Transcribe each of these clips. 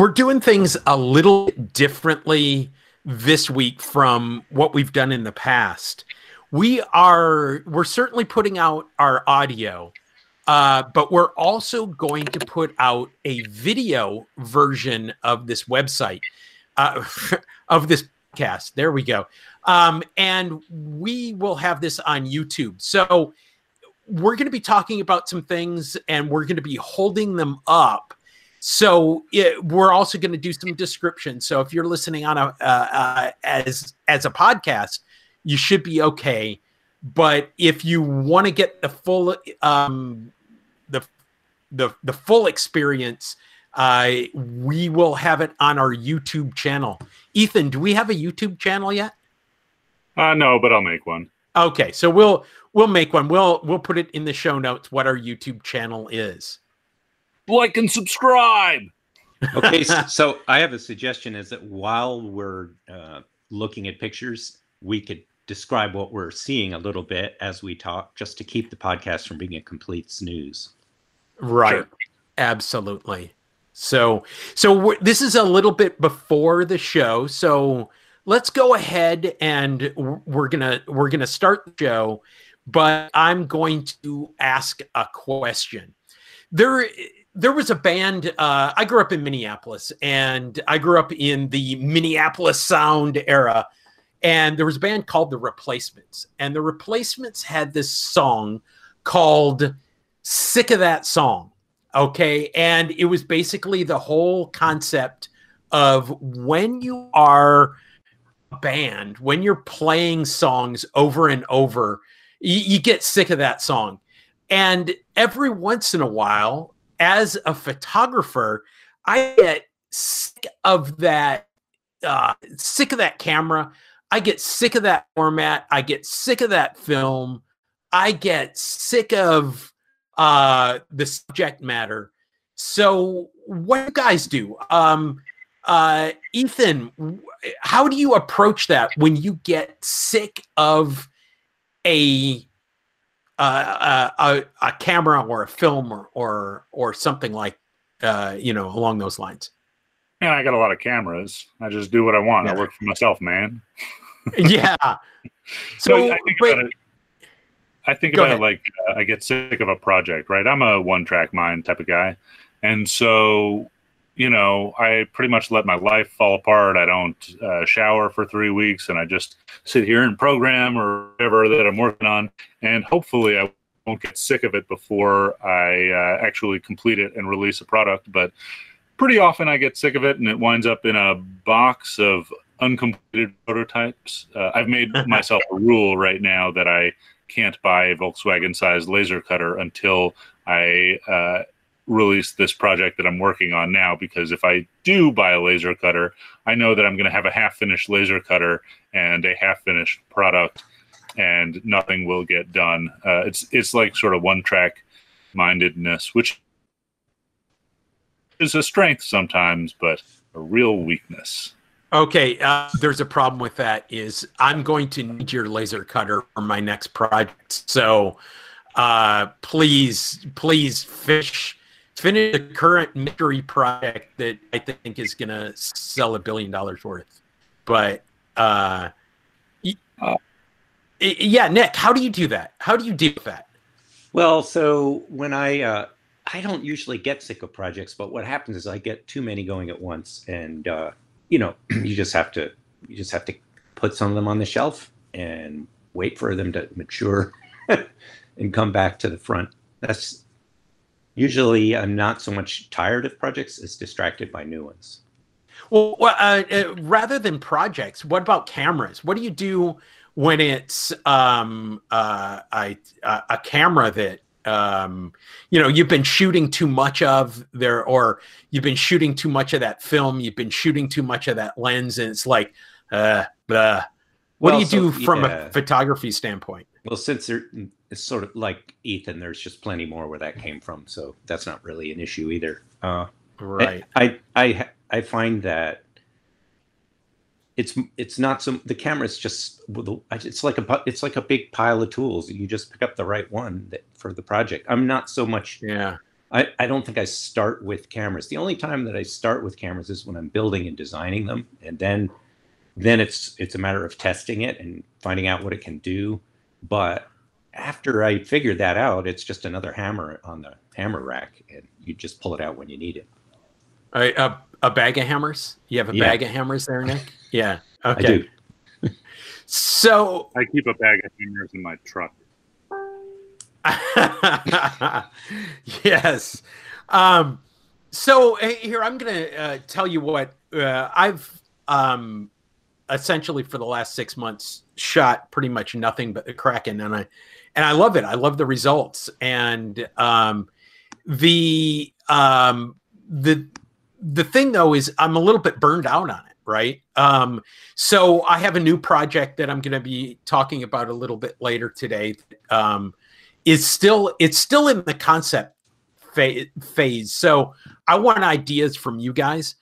We're doing things a little differently this week from what we've done in the past. We're certainly putting out our audio, but we're also going to put out a video version of this website, of this podcast. There we go. And we will have this on YouTube. So we're going to be talking about some things, and we're going to be holding them up. So we're also going to do some descriptions. So if you're listening on a as a podcast, you should be okay. But if you want to get the full the full experience, we will have it on our YouTube channel. Ethan, do we have a YouTube channel yet? No, but I'll make one. Okay, so we'll make one. We'll put it in the show notes what our YouTube channel is. Like and subscribe. Okay, so I have a suggestion, is that while we're looking at pictures, we could describe what we're seeing a little bit as we talk, just to keep the podcast from being a complete snooze. Right. Sure. Absolutely. So this is a little bit before the show, so let's go ahead and we're gonna start the show, but I'm going to ask a question. There was a band, I grew up in Minneapolis, and I grew up in the Minneapolis sound era, and there was a band called The Replacements, and The Replacements had this song called Sick of That Song, okay? And it was basically the whole concept of when you are a band, when you're playing songs over and over, you get sick of that song. And every once in a while, as a photographer, I get sick of that camera. I get sick of that format. I get sick of that film. I get sick of the subject matter. So what do you guys do? Ethan, how do you approach that when you get sick of a camera or a film or something like, along those lines? Man, I got a lot of cameras. I just do what I want. Yeah. I work for myself, man. Yeah. So I think about it like I get sick of a project, right? I'm a one-track mind type of guy. And so, I pretty much let my life fall apart. I don't shower for 3 weeks, and I just sit here and program or whatever that I'm working on. And hopefully I won't get sick of it before I actually complete it and release a product. But pretty often I get sick of it, and it winds up in a box of uncompleted prototypes. I've made myself a rule right now that I can't buy a Volkswagen-sized laser cutter until I release this project that I'm working on now, because if I do buy a laser cutter, I know that I'm going to have a half-finished laser cutter and a half-finished product, and nothing will get done. It's like sort of one-track mindedness, which is a strength sometimes, but a real weakness. Okay, there's a problem with that. Is I'm going to need your laser cutter for my next project, so please finish the current mystery project that I think is going to sell $1 billion worth. But yeah, Nick, how do you do that? How do you deal with that? Well, so when I don't usually get sick of projects, but what happens is I get too many going at once, and you just have to put some of them on the shelf and wait for them to mature and come back to the front. That's usually, I'm not so much tired of projects as distracted by new ones. Well, rather than projects, what about cameras? What do you do when it's a camera that you've been shooting too much of there, or you've been shooting too much of that film, you've been shooting too much of that lens, and it's like, what do you do from a photography standpoint? Well, since it's sort of like Ethan, there's just plenty more where that came from, so that's not really an issue either. Right. I find that it's not some, the camera's just, it's like a big pile of tools, and you just pick up the right one for the project. I'm not so much I don't think I start with cameras. The only time that I start with cameras is when I'm building and designing them, and then it's a matter of testing it and finding out what it can do. But after I figure that out, it's just another hammer on the hammer rack, and you just pull it out when you need it. All right, a bag of hammers? You have a bag of hammers there, Nick? Yeah. Okay. I do. So I keep a bag of hammers in my truck. Yes. So here, I'm going to tell you what I've essentially for the last 6 months shot pretty much nothing but the Kraken, and I love it. I love the results, and the thing though is I'm a little bit burned out on it, right? So I have a new project that I'm going to be talking about a little bit later today. It's still in the concept phase. So I want ideas from you guys,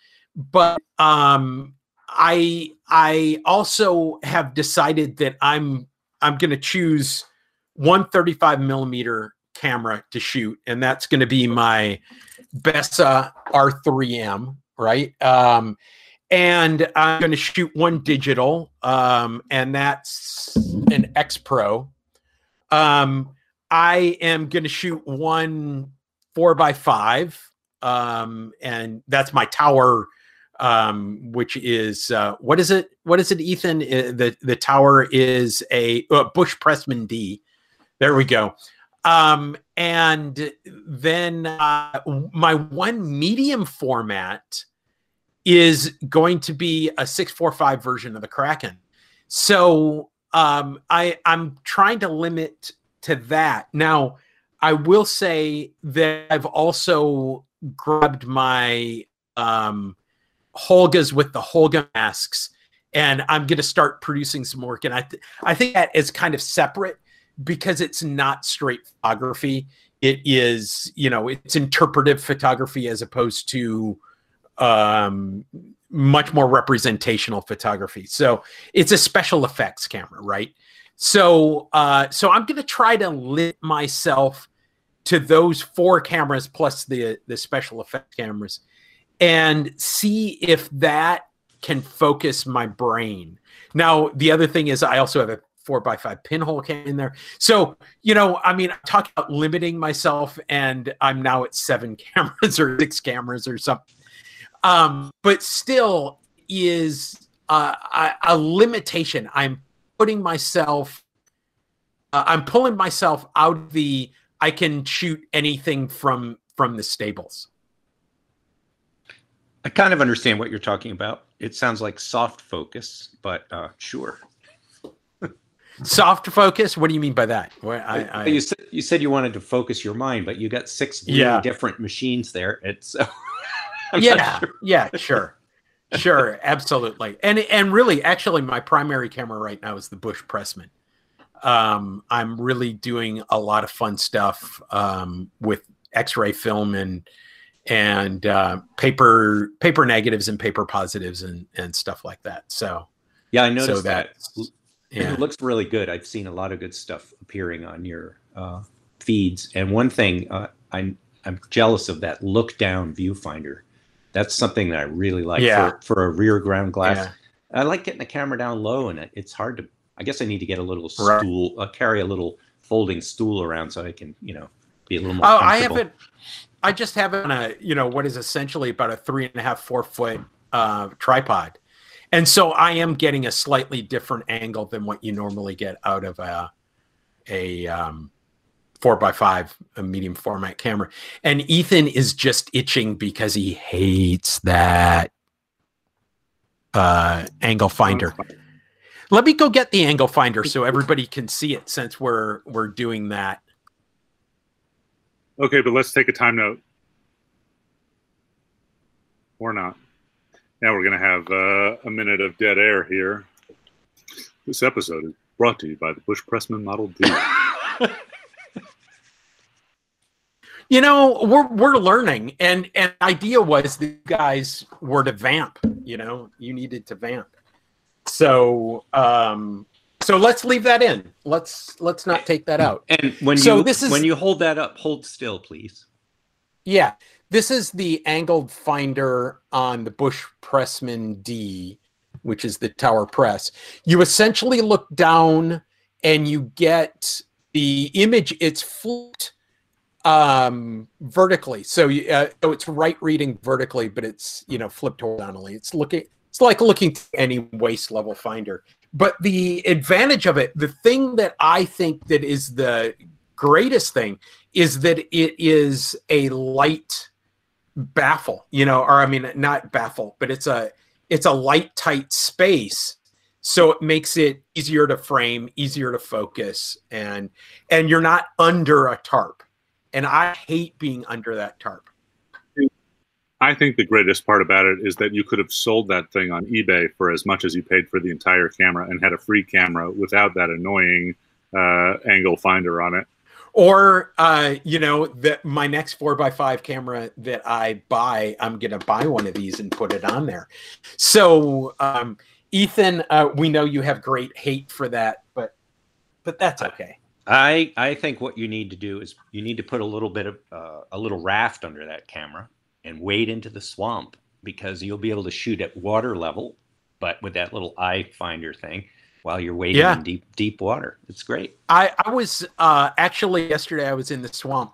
but I also have decided that I'm going to choose one 35 millimeter camera to shoot, and that's going to be my Bessa R3M, right? And I'm going to shoot one digital, and that's an X Pro. I am going to shoot one 4x5, and that's my tower, which is what is it? What is it, Ethan? The tower is a Bush Pressman D. There we go. And then my one medium format is going to be a 645 version of the Kraken. So I'm trying to limit to that. Now, I will say that I've also grabbed my Holgas with the Holga masks, and I'm going to start producing some work. And I think that is kind of separate because it's not straight photography. It is, you know, it's interpretive photography as opposed to much more representational photography. So it's a special effects camera, right? So, so I'm going to try to limit myself to those four cameras plus the special effect cameras, and see if that can focus my brain. Now, the other thing is I also have a 4x5 pinhole camera in there. So, you know, I mean, I talk about limiting myself, and I'm now at 7 cameras or 6 cameras or something. But still is a limitation. I'm pulling myself out of the, I can shoot anything from the stables. I kind of understand what you're talking about. It sounds like soft focus, but sure. Soft focus? What do you mean by that? Well, you said you wanted to focus your mind, but you got 6 really different machines there. It's sure. Sure, absolutely. And really, actually, my primary camera right now is the Bush Pressman. I'm really doing a lot of fun stuff with X-ray film and paper negatives and paper positives and stuff like that. So yeah, I noticed that. Yeah. It looks really good. I've seen a lot of good stuff appearing on your feeds. And one thing, I'm jealous of that look-down viewfinder. That's something that I really like for a rear ground glass. Yeah. I like getting the camera down low, and it's hard to, I guess I need to get a little stool, carry a little folding stool around so I can, you know, be a little more comfortable. I just have it on a, you know, what is essentially about a 3.5-4 foot tripod. And so I am getting a slightly different angle than what you normally get out of a 4x5, a medium format camera. And Ethan is just itching because he hates that angle finder. Let me go get the angle finder so everybody can see it since we're doing that. Okay, but let's take a time note. Or not. Now we're going to have a minute of dead air here. This episode is brought to you by the Bush Pressman Model D. You know, we're learning, and the idea was the guys were to vamp. You know, you needed to vamp. So, so let's leave that in. Let's not take that out. And when you hold that up, hold still, please. Yeah, this is the angled finder on the Bush Pressman D, which is the tower press. You essentially look down and you get the image. It's flipped vertically, so it's right reading vertically, but it's, you know, flipped horizontally. It's looking, it's like looking through any waist level finder. But the advantage of it, the thing that I think that is the greatest thing, is that it is a light baffle, you know, or I mean, not baffle, but it's a light tight space. So it makes it easier to frame, easier to focus, and you're not under a tarp. And I hate being under that tarp. I think the greatest part about it is that you could have sold that thing on eBay for as much as you paid for the entire camera and had a free camera without that annoying angle finder on it. Or, you know, my next 4x5 camera that I buy, I'm going to buy one of these and put it on there. So, Ethan, we know you have great hate for that, but that's okay. I think what you need to do is you need to put a little bit of a little raft under that camera and wade into the swamp, because you'll be able to shoot at water level, but with that little eye finder thing, while you're wading in deep water. It's great. I was actually yesterday I was in the swamp.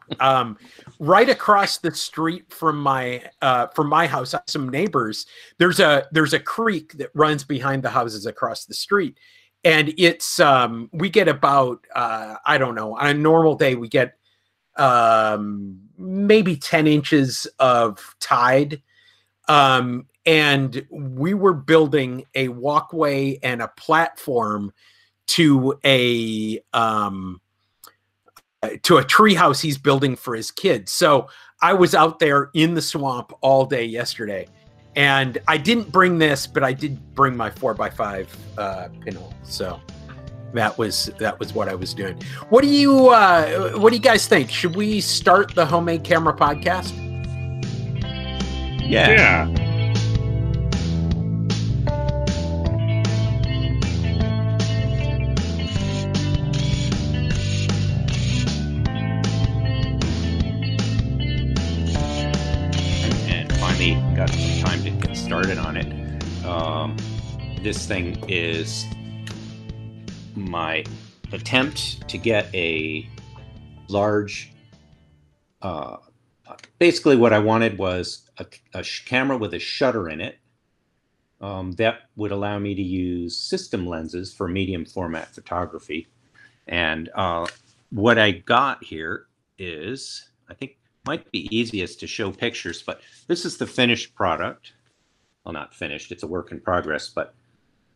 Right across the street from my house, some neighbors, there's a creek that runs behind the houses across the street. And it's we get about I don't know, on a normal day we get maybe 10 inches of tide. And we were building a walkway and a platform to a treehouse he's building for his kids. So I was out there in the swamp all day yesterday, and I didn't bring this, but I did bring my 4x5 pinhole. So that was what I was doing. What do you guys think? Should we start the Homemade Camera Podcast? Yeah. Got some time to get started on it. This thing is my attempt to get a large, basically what I wanted was a camera with a shutter in it that would allow me to use system lenses for medium format photography. And what I got here is, I think, might be easiest to show pictures, but this is the finished product. Well, not finished, it's a work in progress, but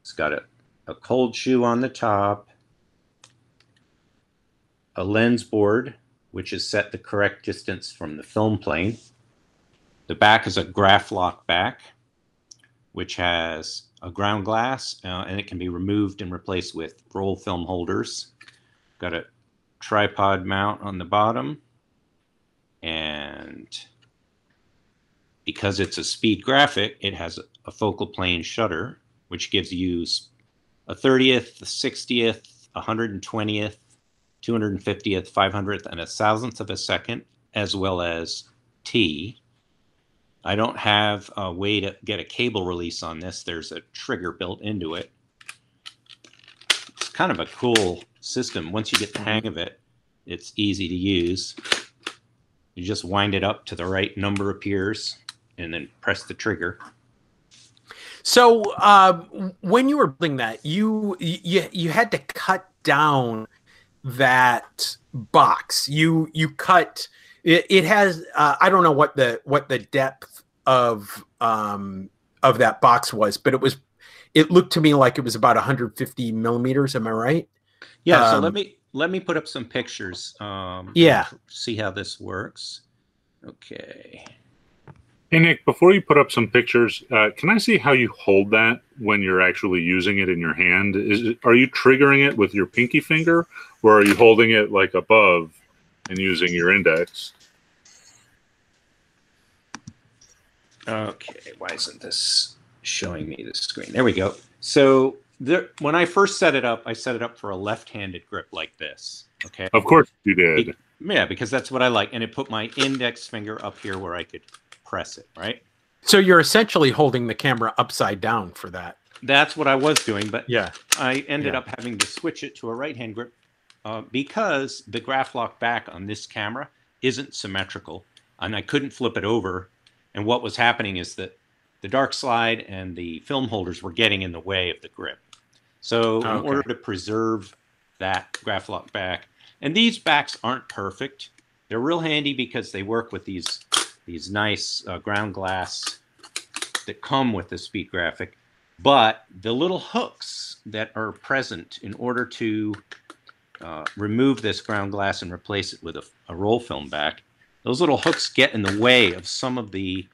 it's got a cold shoe on the top, a lens board, which is set the correct distance from the film plane. The back is a Graflock back, which has a ground glass, and it can be removed and replaced with roll film holders. Got a tripod mount on the bottom. And because it's a Speed Graphic, it has a focal plane shutter, which gives you a 30th, a 60th, 120th, 250th, 500th, and 1,000th of a second, as well as T. I don't have a way to get a cable release on this. There's a trigger built into it. It's kind of a cool system. Once you get the hang of it, it's easy to use. You just wind it up to the right number appears and then press the trigger. So when you were building that, you had to cut down that box. You cut it. It has I don't know what the depth of that box was, but it looked to me like it was about 150 millimeters. Am I right? Yeah. So let me put up some pictures. See how this works. Okay. Hey, Nick, before you put up some pictures, can I see how you hold that when you're actually using it in your hand? Are you triggering it with your pinky finger, or are you holding it like above and using your index? Okay. Why isn't this showing me the screen? There we go. So when I first set it up, I set it up for a left-handed grip like this. Okay. Of course you did. Yeah, because that's what I like. And it put my index finger up here where I could press it, right? So you're essentially holding the camera upside down for that. That's what I was doing, but yeah, I ended up having to switch it to a right-hand grip because the Graflock back on this camera isn't symmetrical, and I couldn't flip it over. And what was happening is that the dark slide and the film holders were getting in the way of the grip. So in order to preserve that Graflock back, and these backs aren't perfect. They're real handy because they work with these nice ground glass that come with the Speed Graphic. But the little hooks that are present in order to remove this ground glass and replace it with a roll film back, those little hooks get in the way of some of the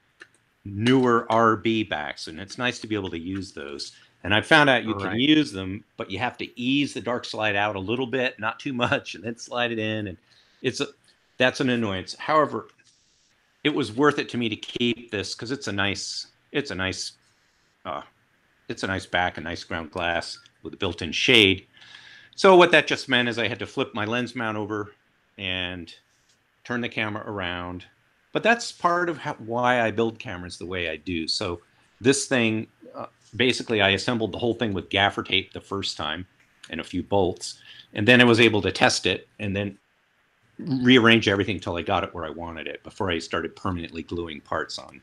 newer RB backs. And it's nice to be able to use those. And I found out you can use them, but you have to ease the dark slide out a little bit, not too much, and then slide it in. And it's that's an annoyance. However, it was worth it to me to keep this because it's a nice back, a nice ground glass with a built-in shade. So what that just meant is I had to flip my lens mount over and turn the camera around. But that's part of why I build cameras the way I do. So this thing, basically I assembled the whole thing with gaffer tape the first time and a few bolts. And then I was able to test it and then rearrange everything until I got it where I wanted it before I started permanently gluing parts on.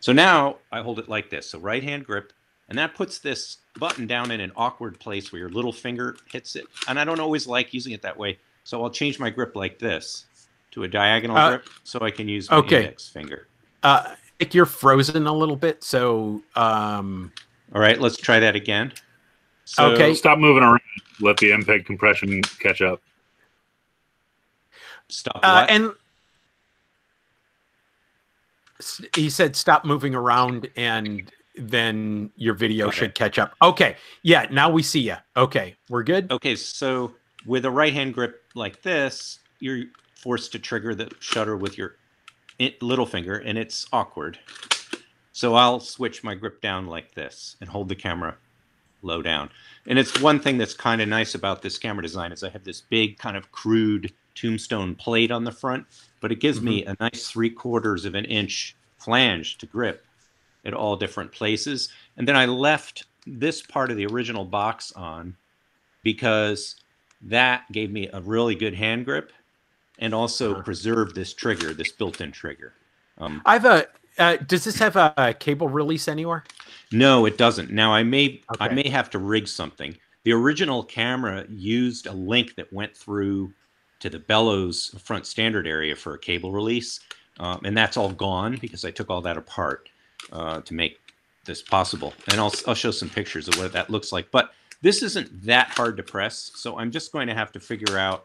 So now I hold it like this. So right hand grip, and that puts this button down in an awkward place where your little finger hits it. And I don't always like using it that way. So I'll change my grip like this to a diagonal grip so I can use my index finger. You're frozen a little bit. So, all right, let's try that again. So, okay. Stop moving around. Let the MPEG compression catch up. Stop. And he said stop moving around and then your video should catch up. Okay. Yeah, now we see you. Okay, we're good. Okay, so with a right-hand grip like this, you're forced to trigger the shutter with your little finger, and it's awkward. So I'll switch my grip down like this and hold the camera low down. And it's one thing that's kind of nice about this camera design is I have this big kind of crude tombstone plate on the front, but it gives me a nice 3/4 of an inch flange to grip at all different places. And then I left this part of the original box on because that gave me a really good hand grip and also preserved this trigger, this built-in trigger. I have a, does this have a cable release anywhere? No, it doesn't. Now I may have to rig something. The original camera used a link that went through to the bellows front standard area for a cable release. And that's all gone because I took all that apart to make this possible. And I'll show some pictures of what that looks like. But this isn't that hard to press. So I'm just going to have to figure out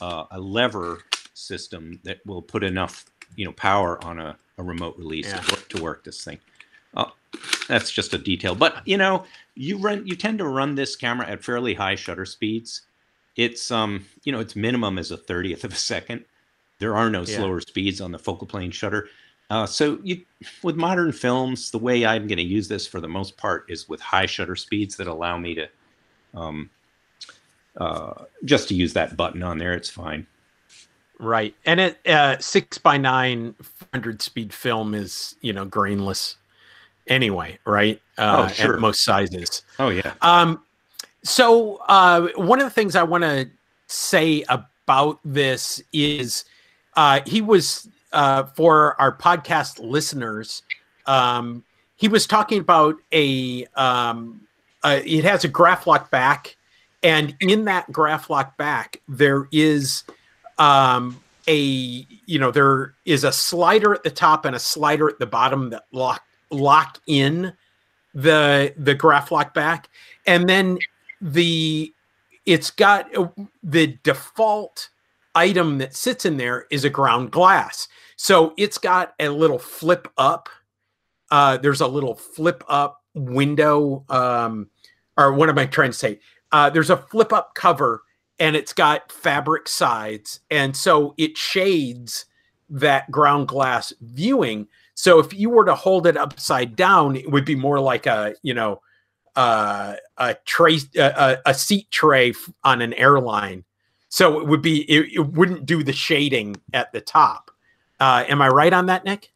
a lever system that will put enough power on a remote release to work this thing. That's just a detail. But you tend to run this camera at fairly high shutter speeds. It's its minimum is a 1/30th of a second. There are no slower speeds on the focal plane shutter. So with modern films, the way I'm going to use this for the most part is with high shutter speeds that allow me to just to use that button on there. It's fine. Right, and it 6x9 400 speed film is grainless anyway, right? At most sizes. Oh yeah. So one of the things I want to say about this is he was, for our podcast listeners, he was talking about it has a Graflock back. And in that Graflock back, there is a slider at the top and a slider at the bottom that lock in the Graflock back. And then it's got the default item that sits in there is a ground glass. So it's got a little flip up. There's a little flip up window. Or what am I trying to say? There's a flip up cover and it's got fabric sides. And so it shades that ground glass viewing. So if you were to hold it upside down, it would be more like a seat tray on an airline. So it would be, it wouldn't do the shading at the top. Am I right on that, Nick?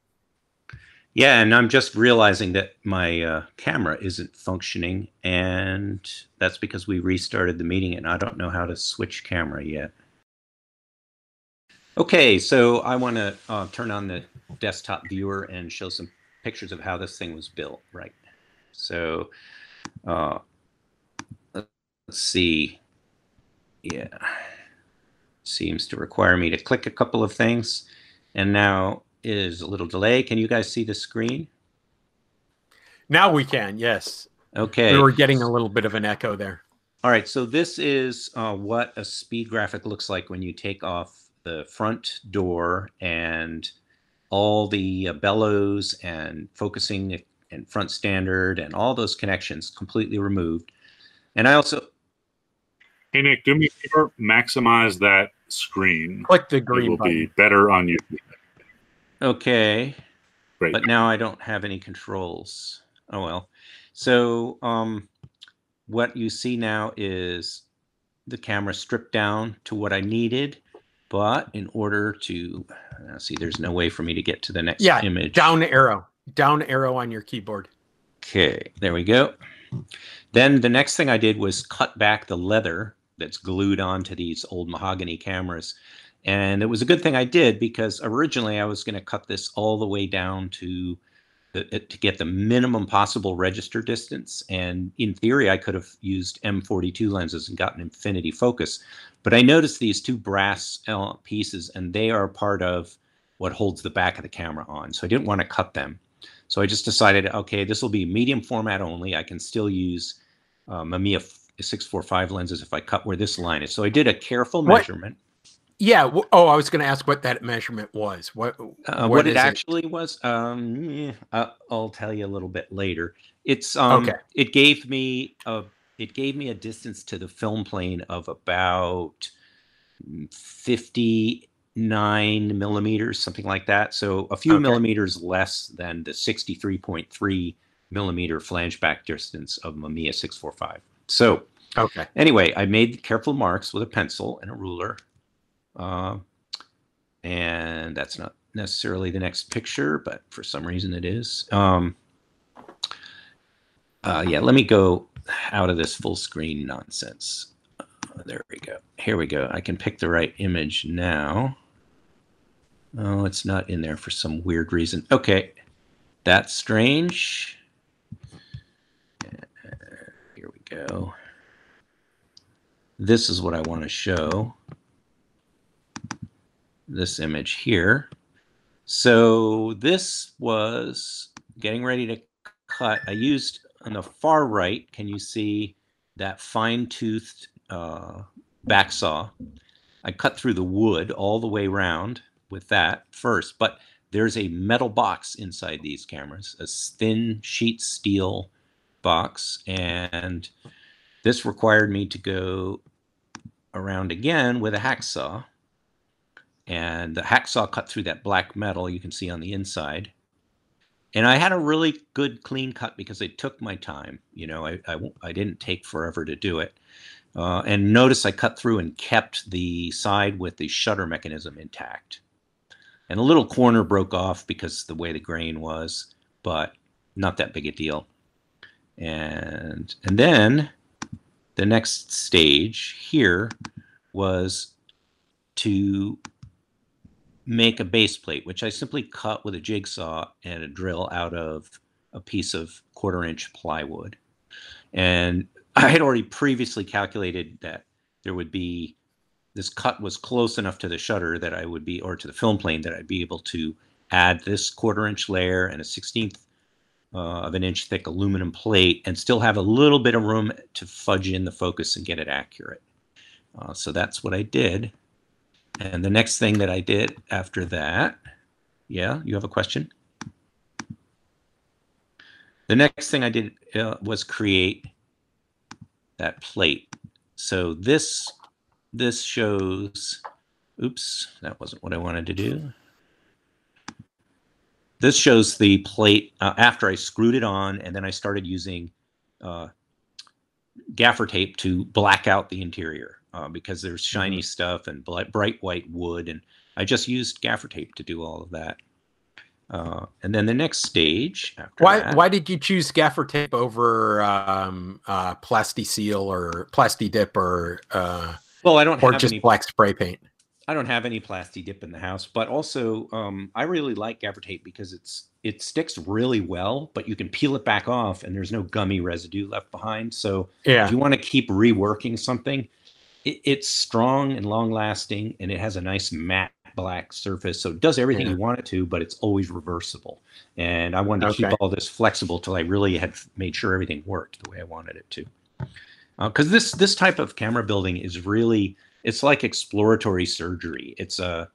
Yeah, and I'm just realizing that my camera isn't functioning, and that's because we restarted the meeting, and I don't know how to switch camera yet. Okay, so I want to turn on the desktop viewer and show some pictures of how this thing was built, right? So let's see. Yeah, seems to require me to click a couple of things, and now is a little delay. Can you guys see the screen? Now we can, yes. Okay. We were getting a little bit of an echo there. All right, so this is what a Speed Graphic looks like when you take off the front door and all the bellows and focusing and front standard and all those connections completely removed. And I also... Hey, Nick, do me a favor, maximize that screen. Click the green button. It will be better on YouTube. Okay, great. But now I don't have any controls. Oh, well. So what you see now is the camera stripped down to what I needed. But in order to see, there's no way for me to get to the next image. Down arrow on your keyboard. Okay, there we go. Then the next thing I did was cut back the leather that's glued onto these old mahogany cameras. And it was a good thing I did, because originally I was going to cut this all the way down to get the minimum possible register distance. And in theory, I could have used M42 lenses and gotten infinity focus. But I noticed these two brass pieces, and they are part of what holds the back of the camera on. So I didn't want to cut them. So I just decided, okay, this will be medium format only. I can still use Mamiya 645 lenses if I cut where this line is. So I did a careful measurement. Yeah. Oh, I was going to ask what that measurement was. What it actually was? I'll tell you a little bit later. It's okay. It gave me a distance to the film plane of about 59 millimeters, something like that. So a few millimeters less than the 63.3 millimeter flange back distance of Mamiya 645. So anyway, I made careful marks with a pencil and a ruler. And that's not necessarily the next picture, but for some reason it is. Yeah, let me go out of this full screen nonsense. There we go. Here we go. I can pick the right image now. Oh, it's not in there for some weird reason. Okay, that's strange. Here we go. This is what I want to show. This image here. So this was getting ready to cut. I used on the far right, can you see that fine-toothed back saw? I cut through the wood all the way around with that first, but there's a metal box inside these cameras, a thin sheet steel box, and this required me to go around again with a hacksaw. And the hacksaw cut through that black metal you can see on the inside. And I had a really good clean cut because it took my time. You know, I didn't take forever to do it. And notice I cut through and kept the side with the shutter mechanism intact. And a little corner broke off because of the way the grain was, but not that big a deal. And then the next stage here was to make a base plate, which I simply cut with a jigsaw and a drill out of a piece of 1/4-inch plywood. And I had already previously calculated that there would be, this cut was close enough to the shutter that I would be, or to the film plane, that I'd be able to add this 1/4-inch layer and a 1/16 of an inch thick aluminum plate and still have a little bit of room to fudge in the focus and get it accurate. So that's what I did. And the next thing that I did after that, yeah, you have a question? The next thing I did was create that plate. So this shows, oops, that wasn't what I wanted to do. This shows the plate after I screwed it on, and then I started using gaffer tape to black out the interior. because there's shiny stuff and bright white wood, and I just used gaffer tape to do all of that. And then the next stage after that, why did you choose gaffer tape over Plasti Seal or Plasti Dip or well, I don't have just any black spray paint. I don't have any Plasti Dip in the house, but also I really like gaffer tape because it sticks really well, but you can peel it back off and there's no gummy residue left behind. So if you want to keep reworking something, it's strong and long lasting, and it has a nice matte black surface, so it does everything you want it to, but it's always reversible. And I wanted to keep all this flexible till I really had made sure everything worked the way I wanted it to, because this type of camera building is really, it's like exploratory surgery. It's not,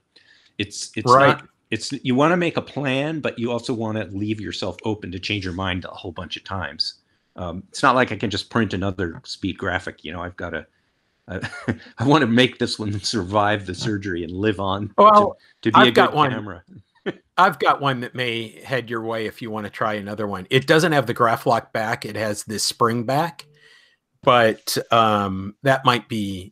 you want to make a plan, but you also want to leave yourself open to change your mind a whole bunch of times. It's not like I can just print another Speed Graphic, you know. I've got to I want to make this one survive the surgery and live on to be a good camera. I've got one that may head your way if you want to try another one. It doesn't have the Graflock back. It has this spring back, but that might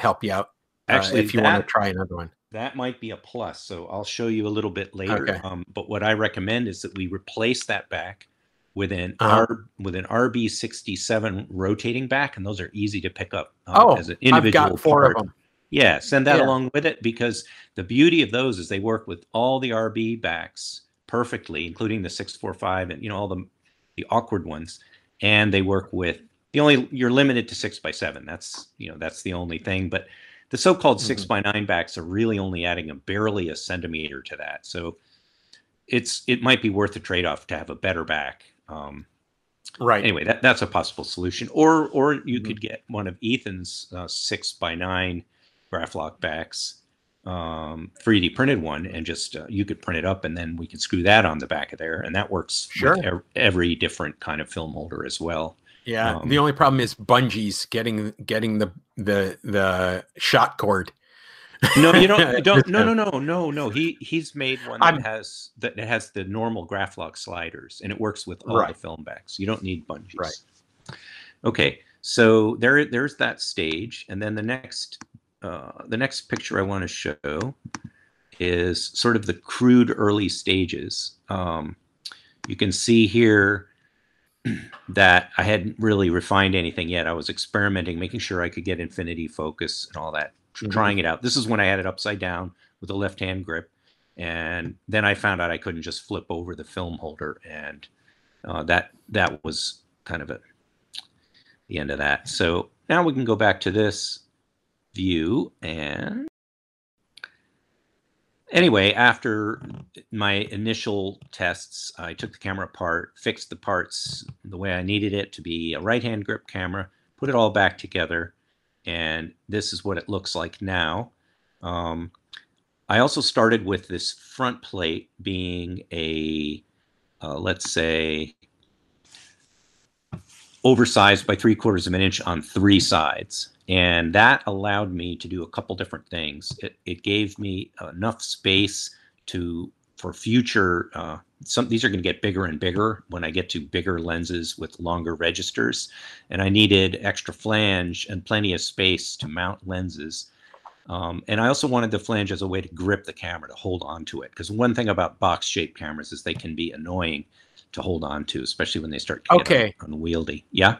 help you out. Actually, if you want to try another one, that might be a plus. So I'll show you a little bit later. Okay. But what I recommend is that we replace that back with an RB67 rotating back, and those are easy to pick up as an individual. I've got four of them. Yeah, send that along with it, because the beauty of those is they work with all the RB backs perfectly, including the 645 and all the awkward ones. And they work with you're limited to 6x7. That's that's the only thing. But the so-called 6x9 backs are really only adding barely a centimeter to that. So it might be worth a trade-off to have a better back. Anyway, that's a possible solution, or you could get one of Ethan's 6x9 Graflock backs, 3D printed one, and just you could print it up, and then we could screw that on the back of there, and that works with every different kind of film holder as well. Yeah, the only problem is bungees getting the shot cord. No, you don't. No. He's made one that has the normal Graflock sliders, and it works with all the film backs. You don't need bungees. Right. Okay. So there's that stage, and then the next picture I want to show is sort of the crude early stages. You can see here that I hadn't really refined anything yet. I was experimenting, making sure I could get infinity focus and all that. Trying it out. This is when I had it upside down with a left hand grip, and then I found out I couldn't just flip over the film holder, and that was kind of the end of that. So now we can go back to this view, and anyway, after my initial tests, I took the camera apart, fixed the parts the way I needed it to be a right hand grip camera, put it all back together. And this is what it looks like now. I also started with this front plate being a, let's say, oversized by 3/4 of an inch on 3 sides. And that allowed me to do a couple different things. It gave me enough space for future, these are going to get bigger and bigger when I get to bigger lenses with longer registers, and I needed extra flange and plenty of space to mount lenses. And I also wanted the flange as a way to grip the camera, to hold on to it, because one thing about box-shaped cameras is they can be annoying to hold on to, especially when they start to get unwieldy. Yeah?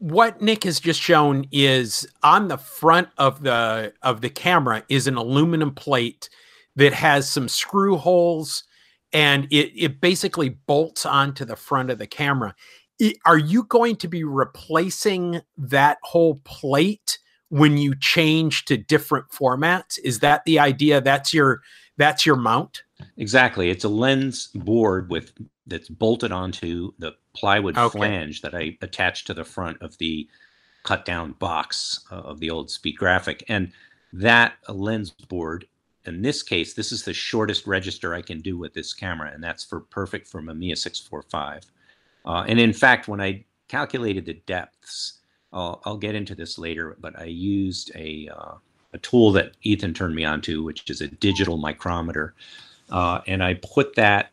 What Nick has just shown is on the front of the camera is an aluminum plate that has some screw holes, and it basically bolts onto the front of the camera. Are you going to be replacing that whole plate when you change to different formats? Is that the idea? That's your mount? Exactly. It's a lens board that's bolted onto the plywood flange that I attached to the front of the cut down box of the old Speed Graphic, and that lens board. In this case, this is the shortest register I can do with this camera, and that's perfect for Mamiya 645. And in fact, when I calculated the depths, I'll get into this later, but I used a tool that Ethan turned me on to, which is a digital micrometer. And I put that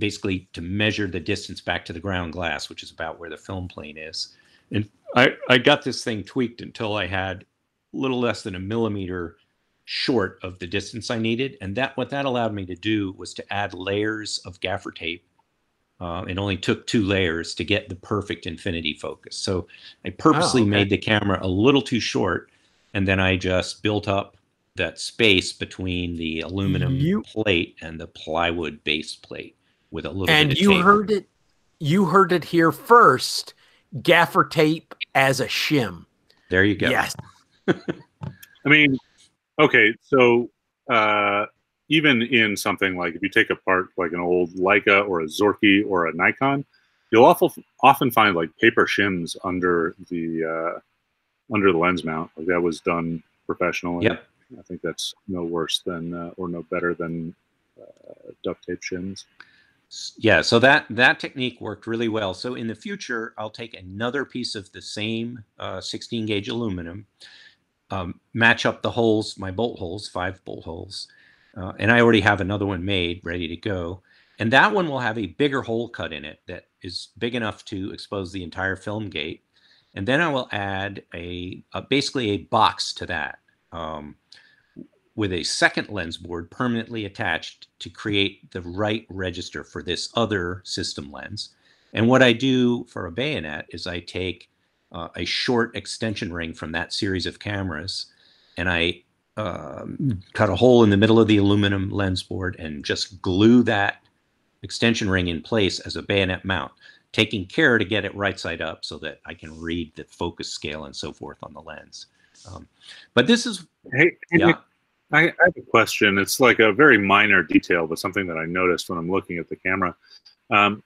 basically to measure the distance back to the ground glass, which is about where the film plane is. And I got this thing tweaked until I had a little less than a millimeter short of the distance I needed. And that what that allowed me to do was to add layers of gaffer tape. It only took 2 layers to get the perfect infinity focus. So I purposely made the camera a little too short, and then I just built up that space between the aluminum plate and the plywood base plate with a little bit of tape. And you heard it here first, gaffer tape as a shim. There you go. Yes. I mean, okay, so even in something like if you take apart like an old Leica or a Zorki or a Nikon, you'll often find like paper shims under the lens mount. Like that was done professionally. Yep. I think that's no worse than or no better than duct tape shims. Yeah, so that technique worked really well. So in the future, I'll take another piece of the same 16-gauge aluminum, match up the holes, my bolt holes, 5 bolt holes, and I already have another one made, ready to go. And that one will have a bigger hole cut in it that is big enough to expose the entire film gate. And then I will add basically a box to that with a second lens board permanently attached to create the right register for this other system lens. And what I do for a bayonet is I take a short extension ring from that series of cameras, and I cut a hole in the middle of the aluminum lens board and just glue that extension ring in place as a bayonet mount, taking care to get it right side up so that I can read the focus scale and so forth on the lens. But this is... I have a question. It's like a very minor detail, but something that I noticed when I'm looking at the camera.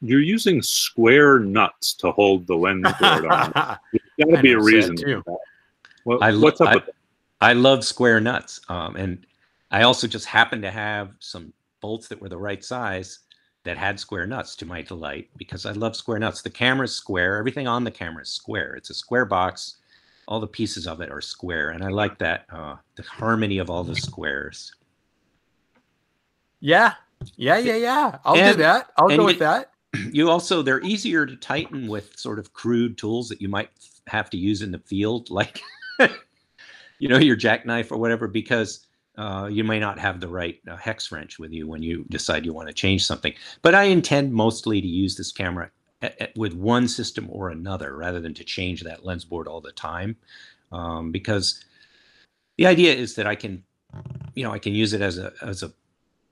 You're using square nuts to hold the lens board on. There's got to be a reason for that. What's up with that? I love square nuts. And I also just happened to have some bolts that were the right size that had square nuts, to my delight, because I love square nuts. The camera's square. Everything on the camera is square. It's a square box. All the pieces of it are square, and I like that the harmony of all the squares. Yeah. I'll do that. I'll go with that. You also, they're easier to tighten with sort of crude tools that you might have to use in the field, like your jackknife or whatever, because you may not have the right hex wrench with you when you decide you want to change something. But I intend mostly to use this camera with one system or another, rather than to change that lens board all the time, because the idea is that I can, I can use it as a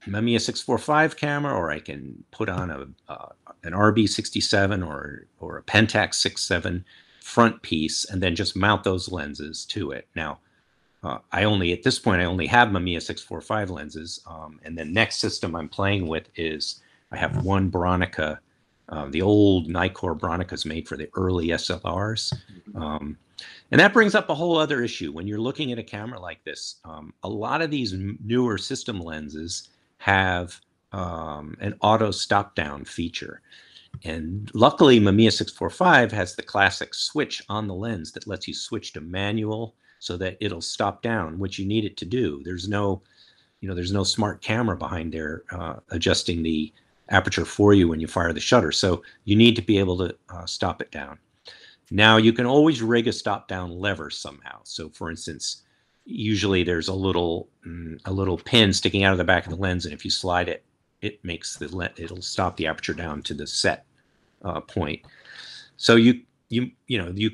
Mamiya 645 camera, or I can put on an RB67 or a Pentax 67 front piece, and then just mount those lenses to it. Now, at this point I only have Mamiya 645 lenses, and the next system I'm playing with is I have one Bronica. The old Nikkor Bronicas made for the early SLRs. And that brings up a whole other issue. When you're looking at a camera like this, a lot of these newer system lenses have an auto stop down feature. And luckily, Mamiya 645 has the classic switch on the lens that lets you switch to manual so that it'll stop down, which you need it to do. There's no, there's no smart camera behind there adjusting the aperture for you when you fire the shutter. So you need to be able to stop it down. Now you can always rig a stop down lever somehow. So for instance, usually there's a little pin sticking out of the back of the lens, and if you slide it, it makes it'll stop the aperture down to the set point. So you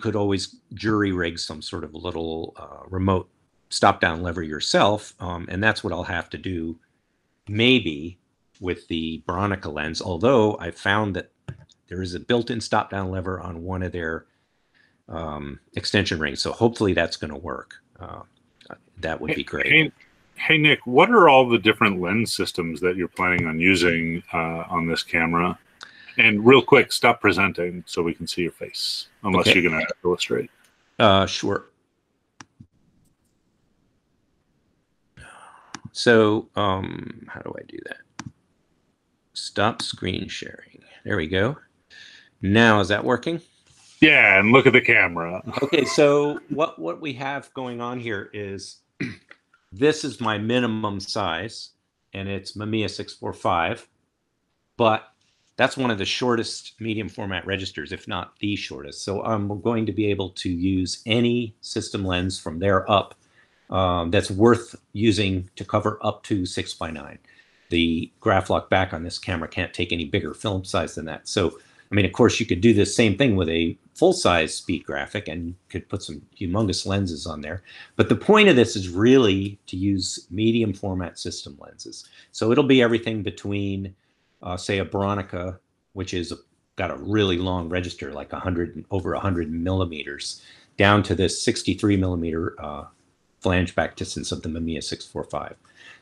could always jury rig some sort of little remote stop down lever yourself, and that's what I'll have to do maybe with the Bronica lens, although I found that there is a built-in stop-down lever on one of their extension rings, so hopefully that's going to work. That would be great. Hey, Nick, what are all the different lens systems that you're planning on using on this camera? And real quick, stop presenting so we can see your face, unless you're going to illustrate. Sure. So how do I do that? Stop screen sharing. There we go. Now, is that working? Yeah, and look at the camera. Okay, so what we have going on here is this is my minimum size, and it's Mamiya 645, but that's one of the shortest medium format registers, if not the shortest. So I'm going to be able to use any system lens from there up that's worth using to cover up to 6x9. The Graflock back on this camera can't take any bigger film size than that. So, I mean, of course, you could do the same thing with a full-size Speed Graphic and could put some humongous lenses on there. But the point of this is really to use medium format system lenses. So it'll be everything between, say, a Bronica, which is got a really long register, like 100, over 100 millimeters, down to this 63 millimeter flange back distance of the Mamiya 645.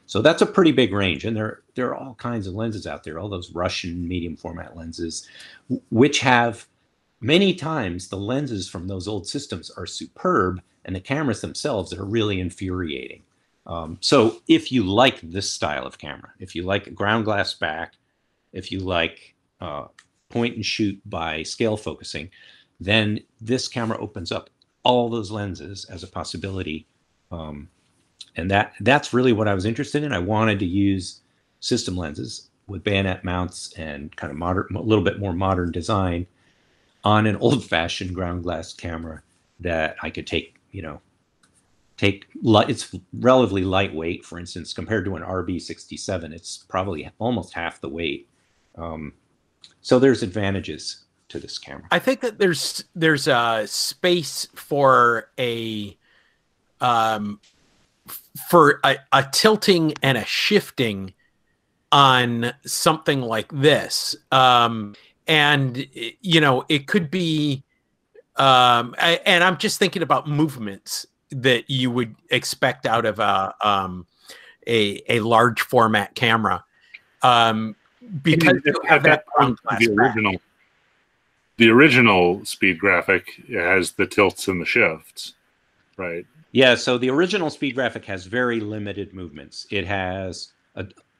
So that's a pretty big range, and there are all kinds of lenses out there, all those Russian medium format lenses, which have many times the lenses from those old systems are superb, and the cameras themselves are really infuriating. So if you like this style of camera, if you like ground glass back, if you like point and shoot by scale focusing, then this camera opens up all those lenses as a possibility. And that's really what I was interested in. I wanted to use system lenses with bayonet mounts and kind of modern, a little bit more modern design on an old-fashioned ground glass camera that I could take, you know, it's relatively lightweight, for instance, compared to an RB67. It's probably almost half the weight. So there's advantages to this camera. I think that there's a space for a tilting and a shifting on something like this. And, you know, it could be, and I'm just thinking about movements that you would expect out of a large format camera. Because you have that ground glass back. The original Speed Graphic has the tilts and the shifts, right? Yeah, so the original Speed Graphic has very limited movements. It has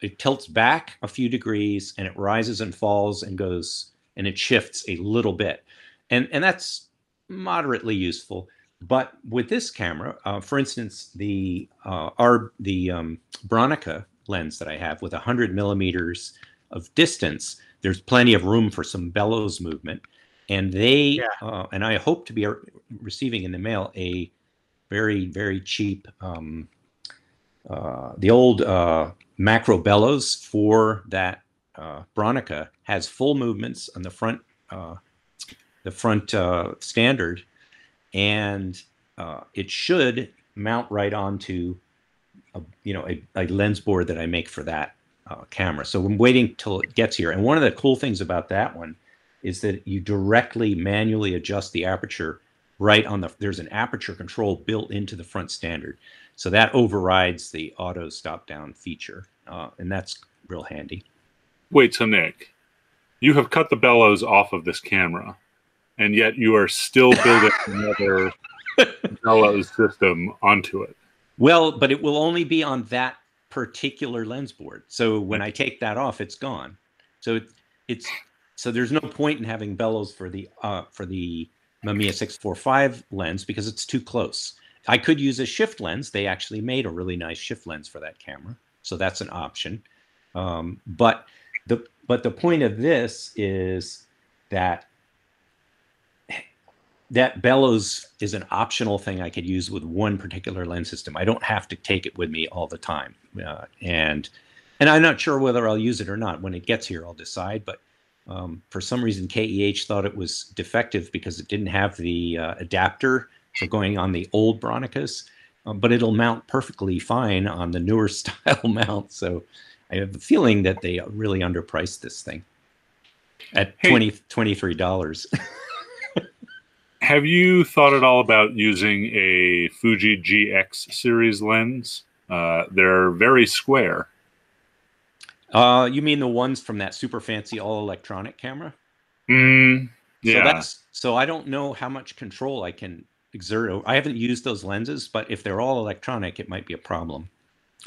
it tilts back a few degrees, and it rises and falls and goes, and it shifts a little bit, and that's moderately useful. But with this camera, for instance, the Bronica lens that I have with 100 millimeters of distance, there's plenty of room for some bellows movement, and they and I hope to be receiving in the mail a very, very cheap, the old macro bellows for that Bronica has full movements on the front standard, and it should mount right onto a lens board that I make for that camera. So I'm waiting till it gets here. And one of the cool things about that one is that you directly manually adjust the aperture right on there's an aperture control built into the front standard. So that overrides the auto stop down feature. And that's real handy. Wait, so Nick, you have cut the bellows off of this camera, and yet you are still building another bellows system onto it. Well, but it will only be on that particular lens board. So when I take that off, it's gone. So so there's no point in having bellows for the Mamiya 645 lens because it's too close. I could use a shift lens. They actually made a really nice shift lens for that camera, so that's an option. But the point of this is that that bellows is an optional thing I could use with one particular lens system. I don't have to take it with me all the time, and I'm not sure whether I'll use it or not. When it gets here, I'll decide. But for some reason, KEH thought it was defective because it didn't have the adapter for going on the old Bronicas, but it'll mount perfectly fine on the newer style mount. So I have a feeling that they really underpriced this thing at $23. Have you thought at all about using a Fuji GX series lens? They're very square. You mean the ones from that super fancy all electronic camera? Yeah. So I don't know how much control I can exert. I haven't used those lenses, but if they're all electronic, it might be a problem.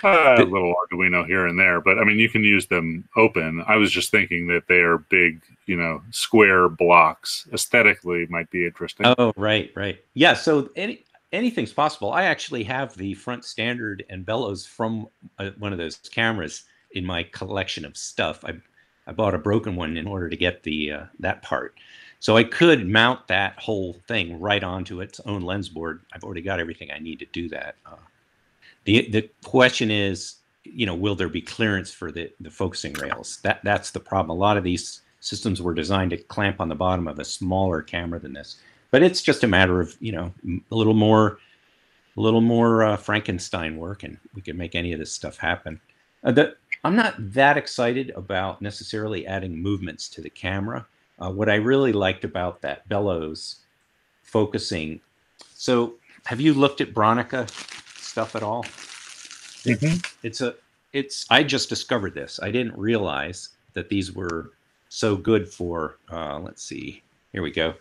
A little Arduino here and there, but I mean, you can use them open. I was just thinking that they are big, you know, square blocks. Aesthetically, might be interesting. Oh, right, right. Yeah. So anything's possible. I actually have the front standard and bellows from one of those cameras in my collection of stuff. I I bought a broken one in order to get the that part. So I could mount that whole thing right onto its own lens board. I've already got everything I need to do that. The question is, you know, will there be clearance for the focusing rails? That's the problem. A lot of these systems were designed to clamp on the bottom of a smaller camera than this. But it's just a matter of, you know, a little more Frankenstein work, and we can make any of this stuff happen. I'm not that excited about necessarily adding movements to the camera. What I really liked about that bellows focusing. So have you looked at Bronica stuff at all? Mm-hmm. I just discovered this. I didn't realize that these were so good for, let's see, here we go.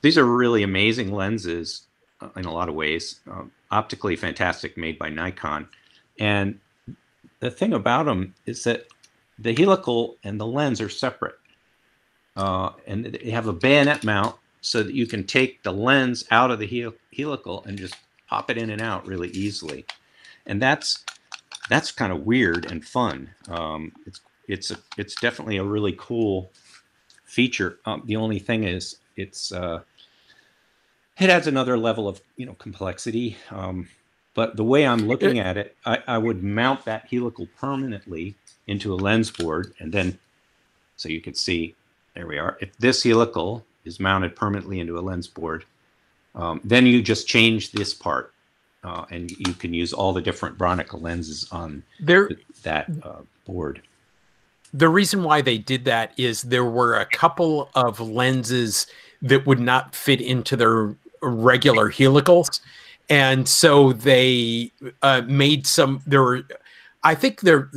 These are really amazing lenses in a lot of ways, optically fantastic, made by Nikon. And the thing about them is that the helical and the lens are separate. And they have a bayonet mount so that you can take the lens out of the helical and just pop it in and out really easily. And that's kind of weird and fun. It's definitely a really cool feature. The only thing is it adds another level of, you know, complexity. But the way I'm looking at it, I would mount that helical permanently into a lens board, and then so you could see, there we are. If this helical is mounted permanently into a lens board, then you just change this part. And you can use all the different Bronica lenses on that board. The reason why they did that is there were a couple of lenses that would not fit into their regular helicals. And so they made some, there were, I think they're